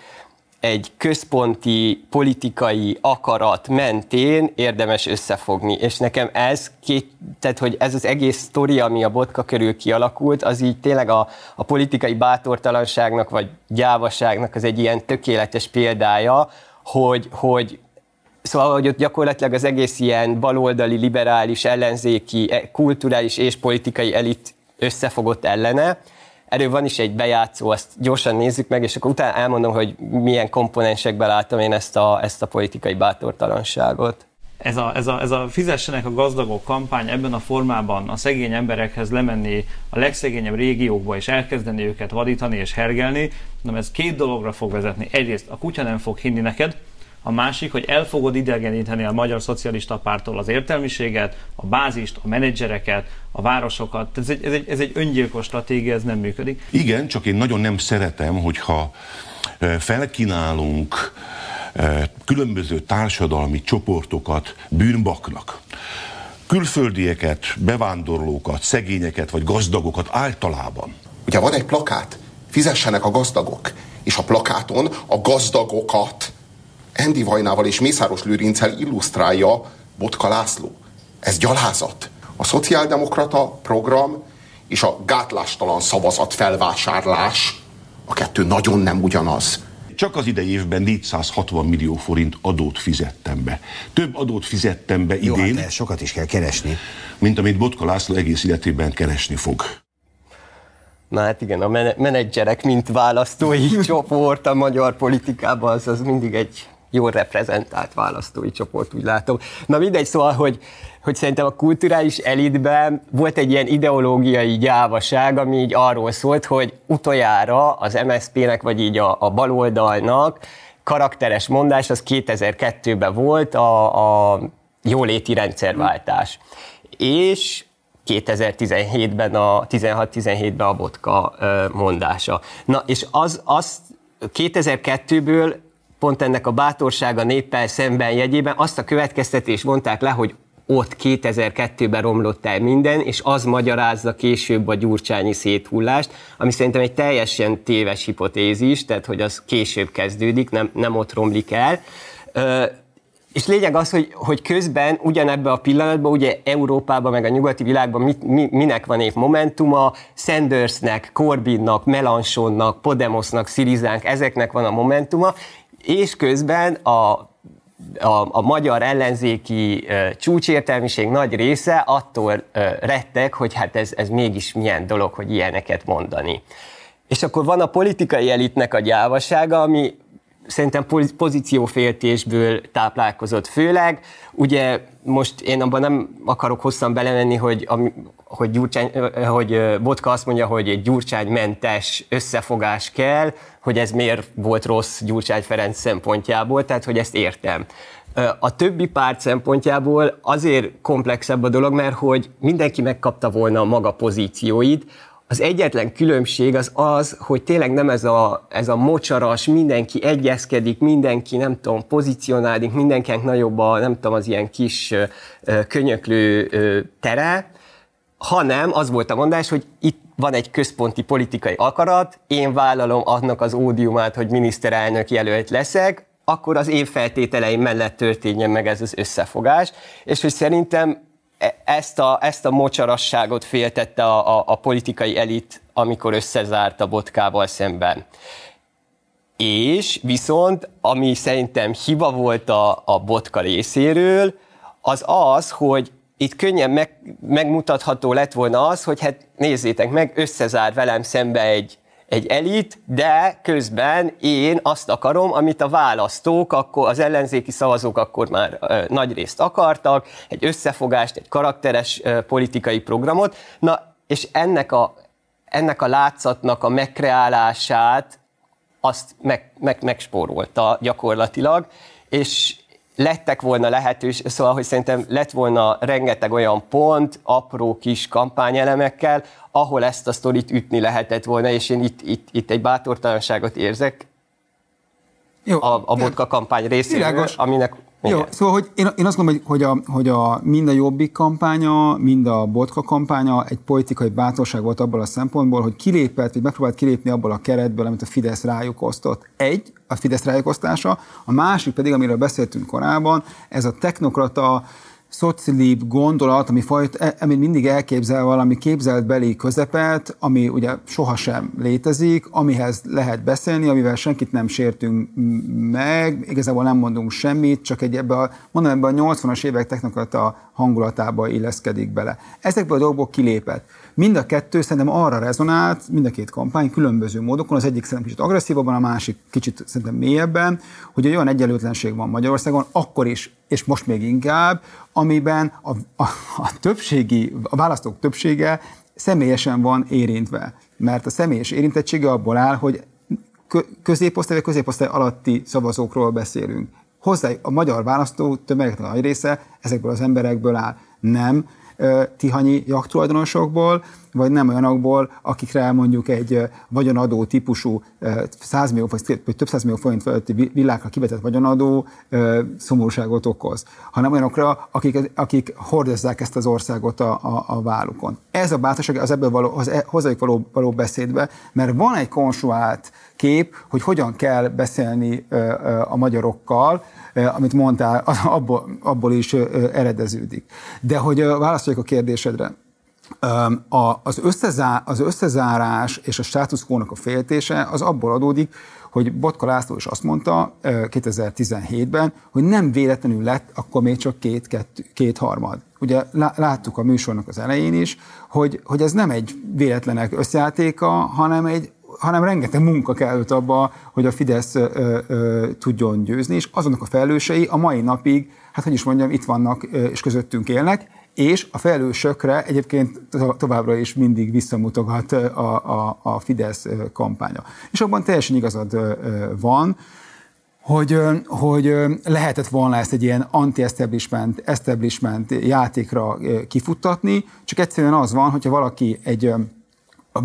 egy központi politikai akarat mentén érdemes összefogni. És nekem ez, két, tehát hogy ez az egész sztori, ami a Botka körül kialakult, az így tényleg a, a politikai bátortalanságnak vagy gyávaságnak az egy ilyen tökéletes példája, hogy, hogy szóval, hogy ott gyakorlatilag az egész ilyen baloldali, liberális, ellenzéki, kulturális és politikai elit összefogott ellene. Erről van is egy bejátszó, azt gyorsan nézzük meg, és akkor utána elmondom, hogy milyen komponensekben láttam én ezt a, ezt a politikai bátortalanságot. Ez a, ez, a, ez a fizessenek a gazdagok kampány ebben a formában a szegény emberekhez lemenni a legszegényebb régiókba és elkezdeni őket vadítani és hergelni, de ez két dologra fog vezetni. Egyrészt a kutya nem fog hinni neked, a másik, hogy el fogod idegeníteni a Magyar Szocialista Párttól az értelmiséget, a bázist, a menedzsereket, a városokat. Ez egy, ez egy, ez egy öngyilkos stratégia, ez nem működik. Igen, csak én nagyon nem szeretem, hogyha felkínálunk különböző társadalmi csoportokat bűnbaknak. Külföldieket, bevándorlókat, szegényeket vagy gazdagokat általában. Ugye van egy plakát, fizessenek a gazdagok, és a plakáton a gazdagokat Andy Vajnával és Mészáros Lőrinccel illusztrálja Botka László. Ez gyalázat. A szociáldemokrata program és a gátlástalan szavazat felvásárlás, a kettő nagyon nem ugyanaz. Csak az idei évben négyszázhatvan millió forint adót fizettem be. Több adót fizettem be idén. Jó, hát sokat is kell keresni. Mint amit Botka László egész életében keresni fog. Na hát igen, a menedzserek, mint választói csoport a magyar politikában, az, az mindig egy jól reprezentált választói csoport, úgy látom. Na mindegy, szóval, hogy, hogy szerintem a kulturális elitben volt egy ilyen ideológiai gyávaság, ami így arról szólt, hogy utoljára az em es zé pének, vagy így a, a baloldalnak karakteres mondás, az kétezer-kettőben volt a, a jóléti rendszerváltás. És kétezer-tizenhétben, a tizenhat-tizenhétben a Botka mondása. Na, és az, az kétezer-kettőből pont ennek a bátorsága néppel szemben jegyében azt a következtetést vonták le, hogy ott kétezer-kettőben romlott el minden, és az magyarázza később a gyurcsányi széthullást, ami szerintem egy teljesen téves hipotézis, tehát hogy az később kezdődik, nem, nem ott romlik el. És lényeg az, hogy, hogy közben ugyanebben a pillanatban, ugye Európában, meg a nyugati világban mit, mi, minek van épp momentuma, Sandersnek, Corbynnak, Melanchonnak, Podemosnak, Syrizánk, ezeknek van a momentuma, és közben a A, a magyar ellenzéki e, csúcsértelmiség nagy része attól e, retteg, hogy hát ez, ez mégis milyen dolog, hogy ilyeneket mondani. És akkor van a politikai elitnek a gyávasága, ami szerintem pozícióféltésből táplálkozott főleg. Ugye most én abban nem akarok hosszan belemenni, hogy, hogy, Gyurcsány, hogy Botka azt mondja, hogy egy Gyurcsánymentes összefogás kell, hogy ez miért volt rossz Gyurcsány Ferenc szempontjából, tehát hogy ezt értem. A többi párt szempontjából azért komplexebb a dolog, mert hogy mindenki megkapta volna a maga pozícióit. Az egyetlen különbség az az, hogy tényleg nem ez a, ez a mocsaras, mindenki egyezkedik, mindenki, nem tudom, pozícionálik, mindenkinek nagyobb a, nem tudom, az ilyen kis ö, könyöklő ö, tere, hanem az volt a mondás, hogy itt van egy központi politikai akarat, én vállalom annak az ódiumát, hogy miniszterelnök jelölt leszek, akkor az én feltételeim mellett történjen meg ez az összefogás, és hogy szerintem Ezt a, ezt a mocsarasságot féltette a, a, a politikai elit, amikor összezárt a Botkával szemben. És viszont, ami szerintem hiba volt a, a Botka részéről, az az, hogy itt könnyen meg, megmutatható lett volna az, hogy hát nézzétek meg, összezár velem szembe egy, egy elit, de közben én azt akarom, amit a választók, akkor az ellenzéki szavazók akkor már ö, nagy részt akartak, egy összefogást, egy karakteres ö, politikai programot. Na, és ennek a, ennek a látszatnak a megkreálását azt meg, meg, megspórolta gyakorlatilag, és lettek volna lehetős, szóval, hogy szerintem lett volna rengeteg olyan pont, apró kis kampányelemekkel, ahol ezt a sztorit ütni lehetett volna, és én itt, itt, itt egy bátortalanságot érzek. Jó, a, a Botka kampány részéről, aminek... Jó, igen. Szóval hogy én, én azt gondolom, hogy, a, hogy a, mind a Jobbik kampánya, mind a Botka kampánya egy politikai bátorság volt abból a szempontból, hogy kilépett, vagy megpróbált kilépni abból a keretből, amit a Fidesz rájuk osztott. Egy, a Fidesz rájuk osztása, a másik pedig, amiről beszéltünk korábban, ez a technokrata, szocilib gondolat, ami, fajt, ami mindig elképzel valami képzeletbeli közepet, ami ugye sohasem létezik, amihez lehet beszélni, amivel senkit nem sértünk meg, igazából nem mondunk semmit, csak egy ebbe a, mondom, ebbe a nyolcvanas évek technokrata hangulatába illeszkedik bele. Ezekből a dolgok kilépett. Mind a kettő szerintem arra rezonált, mind a két kampány különböző módokon, az egyik szerintem kicsit agresszívabban, a másik kicsit szerintem mélyebben, hogy olyan egyenlőtlenség van Magyarországon, akkor is, és most még inkább, amiben a, a, a többségi, a választók többsége személyesen van érintve. Mert a személyes érintettsége abból áll, hogy középosztály vagy középosztály alatti szavazókról beszélünk. Hozzá a magyar választó tömegeknek a nagy része ezekből az emberekből áll. Nem tihanyi jakttulajdonosokból, vagy nem olyanokból, akikre mondjuk egy vagyonadó típusú száz millió, vagy több százmillió forint feletti világra kivetett vagyonadó szomorúságot okoz, hanem olyanokra, akik, akik hordozzák ezt az országot a, a, a vállukon. Ez a bátorság az ebből való, az hozzájuk való, való beszédbe, mert van egy konstruált kép, hogy hogyan kell beszélni a magyarokkal, amit mondtál, abból, abból is eredeződik. De hogy válaszoljuk a kérdésedre, A, az, összezá, az összezárás és a status quónak a féltése az abból adódik, hogy Botka László is azt mondta kétezer-tizenhétben, hogy nem véletlenül lett akkor még csak két, két, kétharmad. Ugye láttuk a műsornak az elején is, hogy, hogy ez nem egy véletlenek összejátéka, hanem egy hanem rengeteg munka kellett abba, hogy a Fidesz ö, ö, tudjon győzni, és azonnak a felelősei a mai napig, hát hogy is mondjam, itt vannak ö, és közöttünk élnek, és a felelősökre egyébként továbbra is mindig visszamutogat a, a, a Fidesz kampánya. És abban teljesen igazad van, hogy, hogy lehetett volna ezt egy ilyen anti-establishment establishment játékra kifuttatni, csak egyszerűen az van, hogyha valaki egy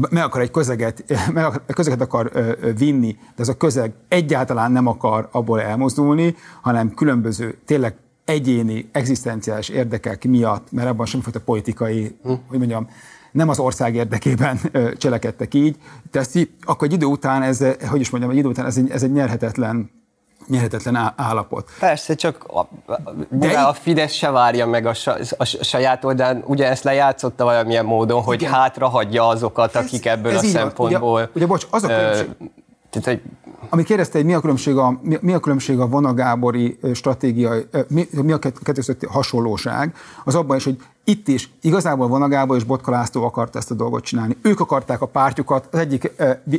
meg akar egy közeget, meg akar, közeget akar ö, ö, vinni, de ez a közeg egyáltalán nem akar abból elmozdulni, hanem különböző, tényleg egyéni, egzisztenciális érdekek miatt, mert abban semmifajta politikai, hm. hogy mondjam, nem az ország érdekében ö, cselekedtek így, teszi, akkor egy idő után ez, hogy is mondjam, egy idő után ez egy, ez egy nyerhetetlen, nyerhetetlen állapot. Persze, csak a, de a Fidesz se várja meg a, a saját oldalán, ugye ezt lejátszotta valamilyen módon, hogy igen. hátra hagyja azokat, ez, akik ebből a szempontból... Ugye, ugye bocs, az a különbség. Tehát, ami kérdezte, hogy mi a különbség a, mi, mi a, különbség a Vona Gábori stratégia, mi, mi a kettőszötti hasonlóság, az abban is, hogy itt is igazából Vona Gábor és Botka László akart ezt a dolgot csinálni. Ők akarták a pártjukat, az egyik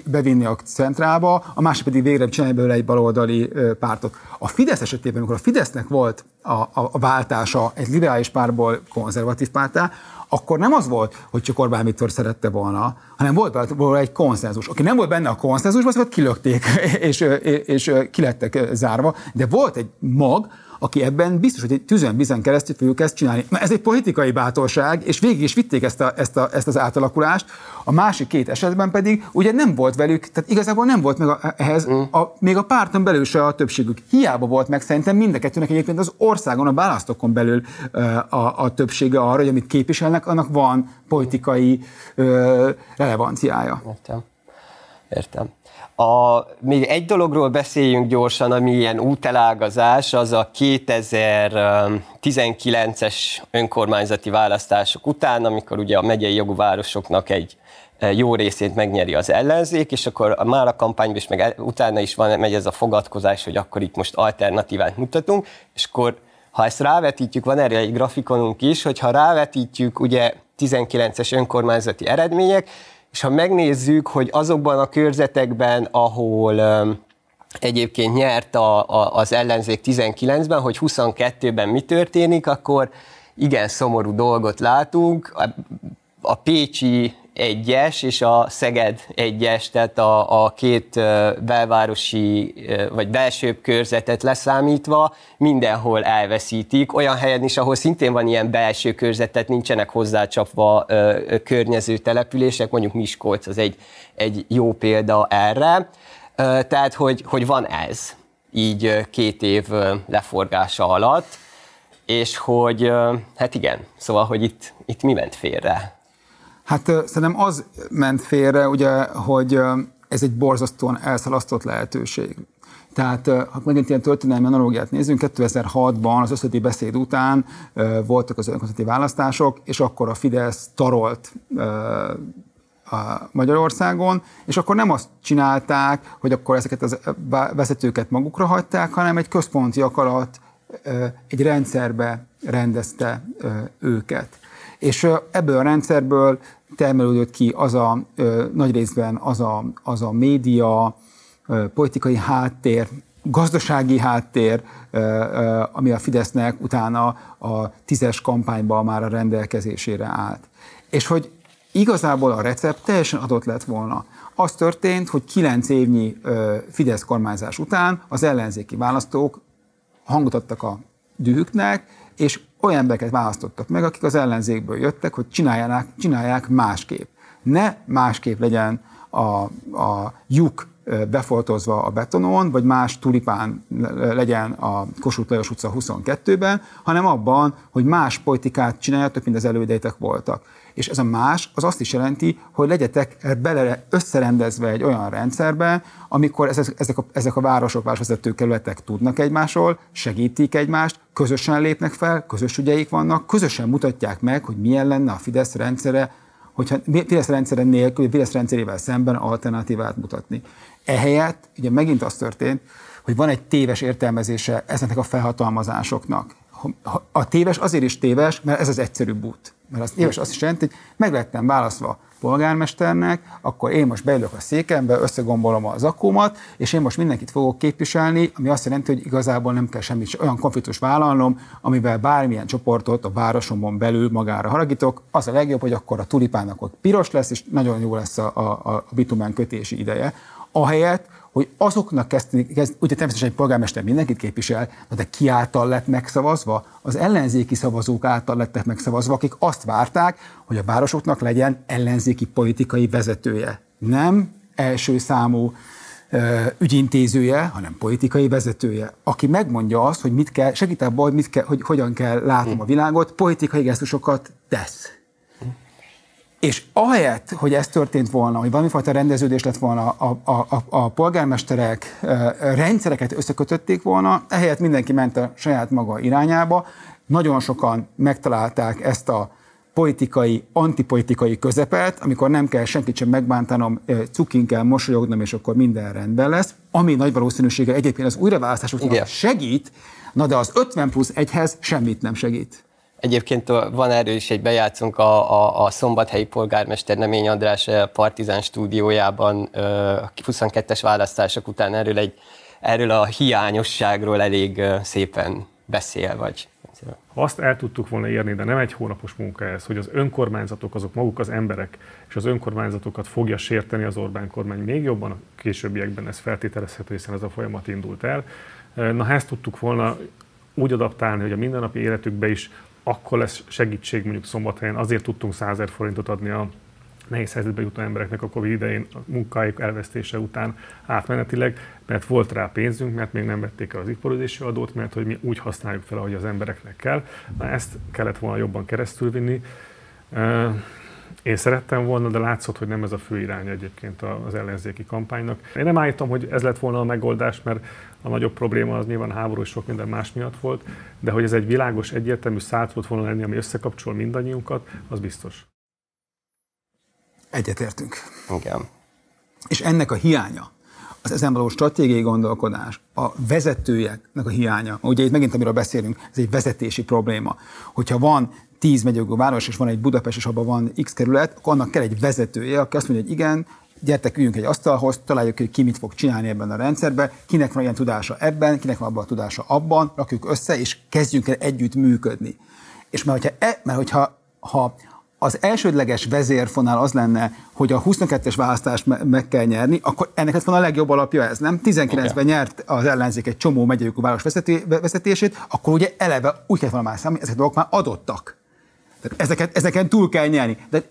bevinni a centrába, a másik pedig végre csinálni belőle egy baloldali pártot. A Fidesz esetében, amikor a Fidesznek volt a, a, a váltása egy liberális pártból konzervatív pártá, akkor nem az volt, hogy csak Orbán Viktor szerette volna, hanem volt volna egy konszenzus. Aki nem volt benne a konszenzusban, azt kilökték, és, és kilettek zárva, de volt egy mag, aki ebben biztos, hogy egy tüzön-bizen keresztül fogjuk ezt csinálni. Mert ez egy politikai bátorság, és végig is vitték ezt, a, ezt, a, ezt az átalakulást. A másik két esetben pedig ugye nem volt velük, tehát igazából nem volt meg a, ehhez, mm. a, még a párton belül se a többségük. Hiába volt meg szerintem mind a kettőnek egyébként az országon, a választókon belül a, a többsége arra, hogy amit képviselnek, annak van politikai ö, relevanciája. Értem. Értem. A, még egy dologról beszéljünk gyorsan, ami ilyen útelágazás, az a kétezer-tizenkilences önkormányzati választások után, amikor ugye a megyei jogú városoknak egy jó részét megnyeri az ellenzék, és akkor már a kampányban is, meg utána is van, megy ez a fogadkozás, hogy akkor itt most alternatívát mutatunk, és akkor, ha ezt rávetítjük, van erre egy grafikonunk is, hogy ha rávetítjük ugye tizenkilences önkormányzati eredmények, és ha megnézzük, hogy azokban a körzetekben, ahol um, egyébként nyert a, a, az ellenzék tizenkilencben, hogy huszonkettőben mi történik, akkor igen szomorú dolgot látunk. A, a Pécsi egyes és a Szeged egyes, tehát a, a két belvárosi vagy belsőbb körzetet leszámítva mindenhol elveszítik. Olyan helyen is, ahol szintén van ilyen belső körzetet, nincsenek hozzácsapva környező települések, mondjuk Miskolc az egy, egy jó példa erre. Tehát, hogy, hogy van ez így két év leforgása alatt, és hogy hát igen, szóval, hogy itt, itt mi ment félre? Hát szerintem az ment félre, ugye, hogy ez egy borzasztóan elszalasztott lehetőség. Tehát, ha megint ilyen történelmi analógiát nézzünk, kétezer-hatban az összödi beszéd után uh, voltak az önkormányzati választások, és akkor a Fidesz tarolt uh, a Magyarországon, és akkor nem azt csinálták, hogy akkor ezeket az vezetőket magukra hagyták, hanem egy központi akarat uh, egy rendszerbe rendezte uh, őket. És uh, ebből a rendszerből termelődött ki az a, uh, nagy részben az a, az a média, politikai háttér, gazdasági háttér, ami a Fidesznek utána a tízes kampányban már a rendelkezésére állt. És hogy igazából a recept teljesen adott lett volna. Az történt, hogy kilenc évnyi Fidesz kormányzás után az ellenzéki választók hangot adtak a dühüknek, és olyan embereket választottak meg, akik az ellenzékből jöttek, hogy csinálják, csinálják másképp. Ne másképp legyen a, a lyuk befoltozva a betonon, vagy más tulipán legyen a Kossuth Lajos utca huszonkettőben, hanem abban, hogy más politikát csináljatok, mint az elődeitek voltak. És ez a más, az azt is jelenti, hogy legyetek bele összerendezve egy olyan rendszerben, amikor ezek a, ezek a városok, városvezető kerületek tudnak egymásról, segítik egymást, közösen lépnek fel, közös ügyeik vannak, közösen mutatják meg, hogy milyen lenne a Fidesz rendszere, hogyha Fidesz rendszere nélkül, Fidesz rendszerével szemben alternatívát mutatni. Ehelyett ugye megint az történt, hogy van egy téves értelmezése ezeknek a felhatalmazásoknak. A téves azért is téves, mert ez az egyszerűbb út. Mert az téves azt is jelenti, hogy meg lettem választva polgármesternek, akkor én most beülök a székembe, összegombolom a zakómat, és én most mindenkit fogok képviselni, ami azt jelenti, hogy igazából nem kell semmi olyan konfliktus vállalnom, amivel bármilyen csoportot a városomon belül magára haragítok. Az a legjobb, hogy akkor a tulipának ott piros lesz, és nagyon jó lesz a, a, a bitumen kötési ideje. Ahelyett, hogy azoknak kezdeni, kezd, ugye természetesen egy polgármester mindenkit képvisel, de ki által lett megszavazva? Az ellenzéki szavazók által lettek megszavazva, akik azt várták, hogy a városoknak legyen ellenzéki politikai vezetője. Nem első számú ö, ügyintézője, hanem politikai vezetője, aki megmondja azt, hogy mit kell, segít abban, hogy, mit kell, hogy hogyan kell látnom a világot, politikai gesztusokat tesz. És ahelyett, hogy ez történt volna, hogy valamifajta rendeződés lett volna, a, a, a, a polgármesterek a rendszereket összekötötték volna, ehelyett mindenki ment a saját maga irányába. Nagyon sokan megtalálták ezt a politikai, antipolitikai közepet, amikor nem kell senkit sem megbántanom, cukin kell mosolyognom, és akkor minden rendben lesz, ami nagy valószínűséggel egyébként az újraválasztásoknak segít, na de az ötven plusz egyhez semmit nem segít. Egyébként van erről is egy bejátszunk, a, a, a szombathelyi polgármester Nemény András Partizán stúdiójában huszonkettes választások után erről, egy, erről a hiányosságról elég szépen beszél, vagy... Azt el tudtuk volna érni, de nem egy hónapos munka ez, hogy az önkormányzatok azok maguk az emberek, és az önkormányzatokat fogja sérteni az Orbán kormány még jobban, a későbbiekben ez feltételezhető, hiszen ez a folyamat indult el. Na, ezt tudtuk volna úgy adaptálni, hogy a mindennapi életükbe is akkor lesz segítség, mondjuk Szombathelyen, azért tudtunk százezer forintot adni a nehéz helyzetbe jutó embereknek a Covid idején, a munkájuk elvesztése után átmenetileg, mert volt rá pénzünk, mert még nem vették el az iparüzési adót, mert hogy mi úgy használjuk fel, ahogy az embereknek kell. Na, ezt kellett volna jobban keresztülvinni. Én szerettem volna, de látszott, hogy nem ez a fő irány egyébként az ellenzéki kampánynak. Én nem állítom, hogy ez lett volna a megoldás, mert a nagyobb probléma az nyilván háború és sok minden más miatt volt, de hogy ez egy világos, egyértelmű szád volt volna lenni, ami összekapcsol mindannyiunkat, az biztos. Egyetértünk. Igen. És ennek a hiánya, az ezen való stratégiai gondolkodás, a vezetőjeknek a hiánya, ugye itt megint amiről beszélünk, ez egy vezetési probléma. Hogyha van tíz megyőgő város, és van egy Budapest, és abban van X kerület, akkor annak kell egy vezetője, aki azt mondja, hogy igen, gyertek, üljünk egy asztalhoz, találjuk, hogy ki mit fog csinálni ebben a rendszerben, kinek van ilyen tudása ebben, kinek van abban a tudása abban, rakjuk össze, és kezdjünk el együtt működni. És mert hogyha, e, mert hogyha ha az elsődleges vezérfonál az lenne, hogy a huszonkettes választást me- meg kell nyerni, akkor ennek ez van a legjobb alapja ez, nem? tizenkilencben nyert az ellenzék egy csomó megyőgő város vezetését, akkor ugye eleve úgy kell valamás számolni, ezek a dolgok már adottak. Ezeket, ezeken túl kell nyerni. De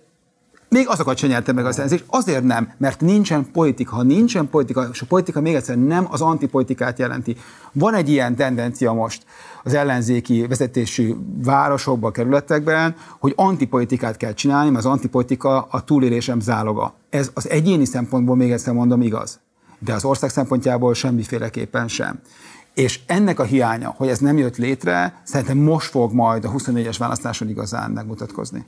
még azokat sem nyerte meg az ellenzék, azért nem, mert nincsen politika. Ha nincsen politika, és a politika még egyszer nem az antipolitikát jelenti. Van egy ilyen tendencia most az ellenzéki vezetésű városokban, kerületekben, hogy antipolitikát kell csinálni, mert az antipolitika a túlélésem záloga. Ez az egyéni szempontból még egyszer mondom igaz. de az ország szempontjából semmiféleképpen sem. És ennek a hiánya, hogy ez nem jött létre, szerintem most fog majd a huszonnégyes választáson igazán megmutatkozni.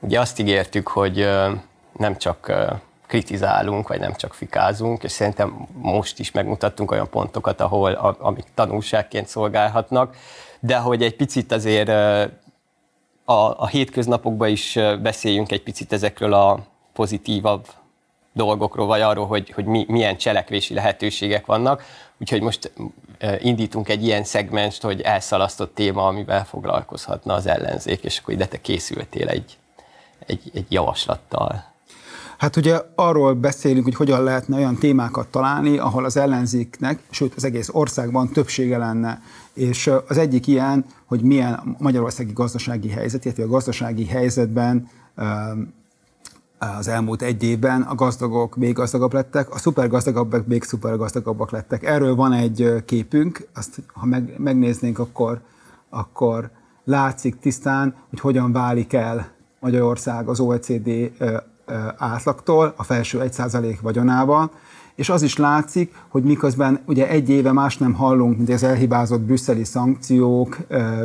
Ugye azt ígértük, hogy nem csak kritizálunk, vagy nem csak fikázunk, és szerintem most is megmutattunk olyan pontokat, ahol, amik tanulságként szolgálhatnak, de hogy egy picit azért a, a hétköznapokban is beszéljünk egy picit ezekről a pozitívabb dolgokról, vagy arról, hogy, hogy mi, milyen cselekvési lehetőségek vannak. Úgyhogy most indítunk egy ilyen szegmenst, hogy elszalasztott téma, amivel foglalkozhatna az ellenzék, és akkor ide te készültél egy, egy, egy javaslattal. Hát ugye arról beszélünk, hogy hogyan lehetne olyan témákat találni, ahol az ellenzéknek, sőt az egész országban többsége lenne. És az egyik ilyen, hogy milyen a magyarországi gazdasági helyzet, illetve a gazdasági helyzetben az elmúlt egy évben a gazdagok még gazdagabb lettek, a szupergazdagabbak még szupergazdagabbak lettek. Erről van egy képünk, azt ha meg, megnéznénk, akkor, akkor látszik tisztán, hogy hogyan válik el Magyarország az o e cé dé átlagtól, a felső egy százalék vagyonával, és az is látszik, hogy miközben ugye egy éve más nem hallunk, mint az elhibázott brüsszeli szankciók,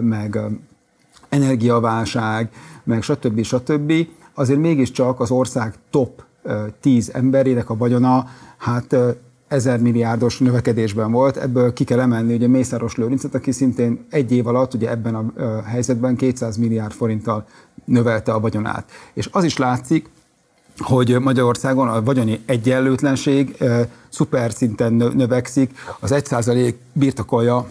meg energiaválság, meg stb. stb. Azért mégiscsak az ország top tíz emberének a vagyona, hát ezermilliárdos növekedésben volt, ebből ki kell emelni ugye Mészáros Lőrincet, aki szintén egy év alatt ugye ebben a helyzetben kétszáz milliárd forinttal növelte a vagyonát. És az is látszik, hogy Magyarországon a vagyoni egyenlőtlenség e, szuper szinten növekszik, az egy százalék birtokolja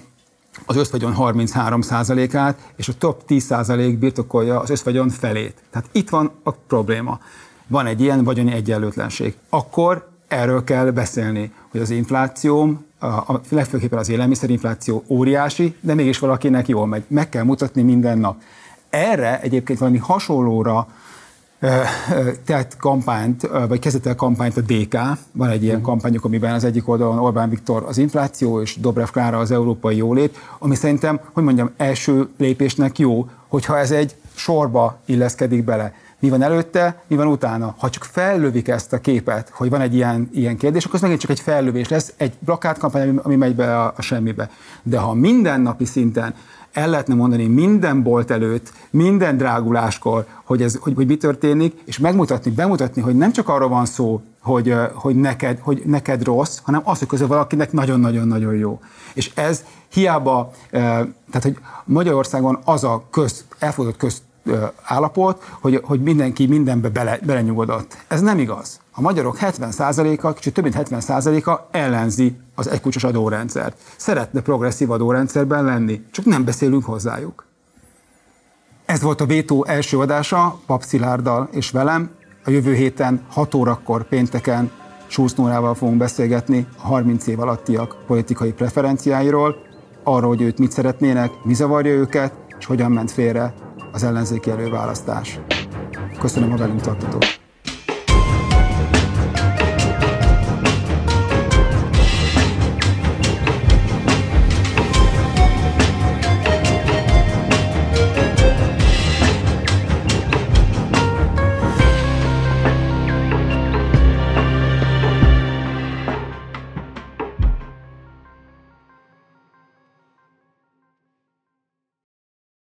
az összvagyon harminchárom százalékát, és a top tíz százalék birtokolja az összvagyon felét. Tehát itt van a probléma. Van egy ilyen vagyoni egyenlőtlenség. Akkor erről kell beszélni, hogy az infláció, a, a, legfőképpen az élelmiszerinfláció óriási, de mégis valakinek jól megy. Meg kell mutatni minden nap. Erre egyébként valami hasonlóra tehát kampányt, vagy kezdett el kampányt a dé ká, van egy ilyen kampányok, amiben az egyik oldalon Orbán Viktor az infláció, és Dobrev Klára az európai jólét, ami szerintem, hogy mondjam, első lépésnek jó, hogyha ez egy sorba illeszkedik bele. Mi van előtte, mi van utána? Ha csak fellövik ezt a képet, hogy van egy ilyen, ilyen kérdés, akkor ez megint csak egy fellövés lesz, egy plakátkampány, ami, ami megy be a, a semmibe. De ha mindennapi szinten el lehetne mondani minden bolt előtt, minden dráguláskor, hogy, ez, hogy, hogy mi történik, és megmutatni, bemutatni, hogy nem csak arról van szó, hogy, hogy, neked, hogy neked rossz, hanem az, hogy közül valakinek nagyon-nagyon-nagyon jó. És ez hiába, tehát hogy Magyarországon az a köz, elfogadott köz állapot, hogy, hogy mindenki mindenbe bele, belenyugodott. Ez nem igaz. A magyarok hetven százaléka, kicsit több mint hetven százaléka ellenzi az egykulcsos adórendszert. Szeretne progresszív adórendszerben lenni, csak nem beszélünk hozzájuk. Ez volt a Vétó első adása, Papp Szilárddal és velem. A jövő héten hat órakor pénteken Súsz Nórával fogunk beszélgetni a harminc év alattiak politikai preferenciáiról, arról, hogy őt mit szeretnének, mi zavarja őket, és hogyan ment félre az ellenzéki előválasztás. Köszönöm a velünk tartatót!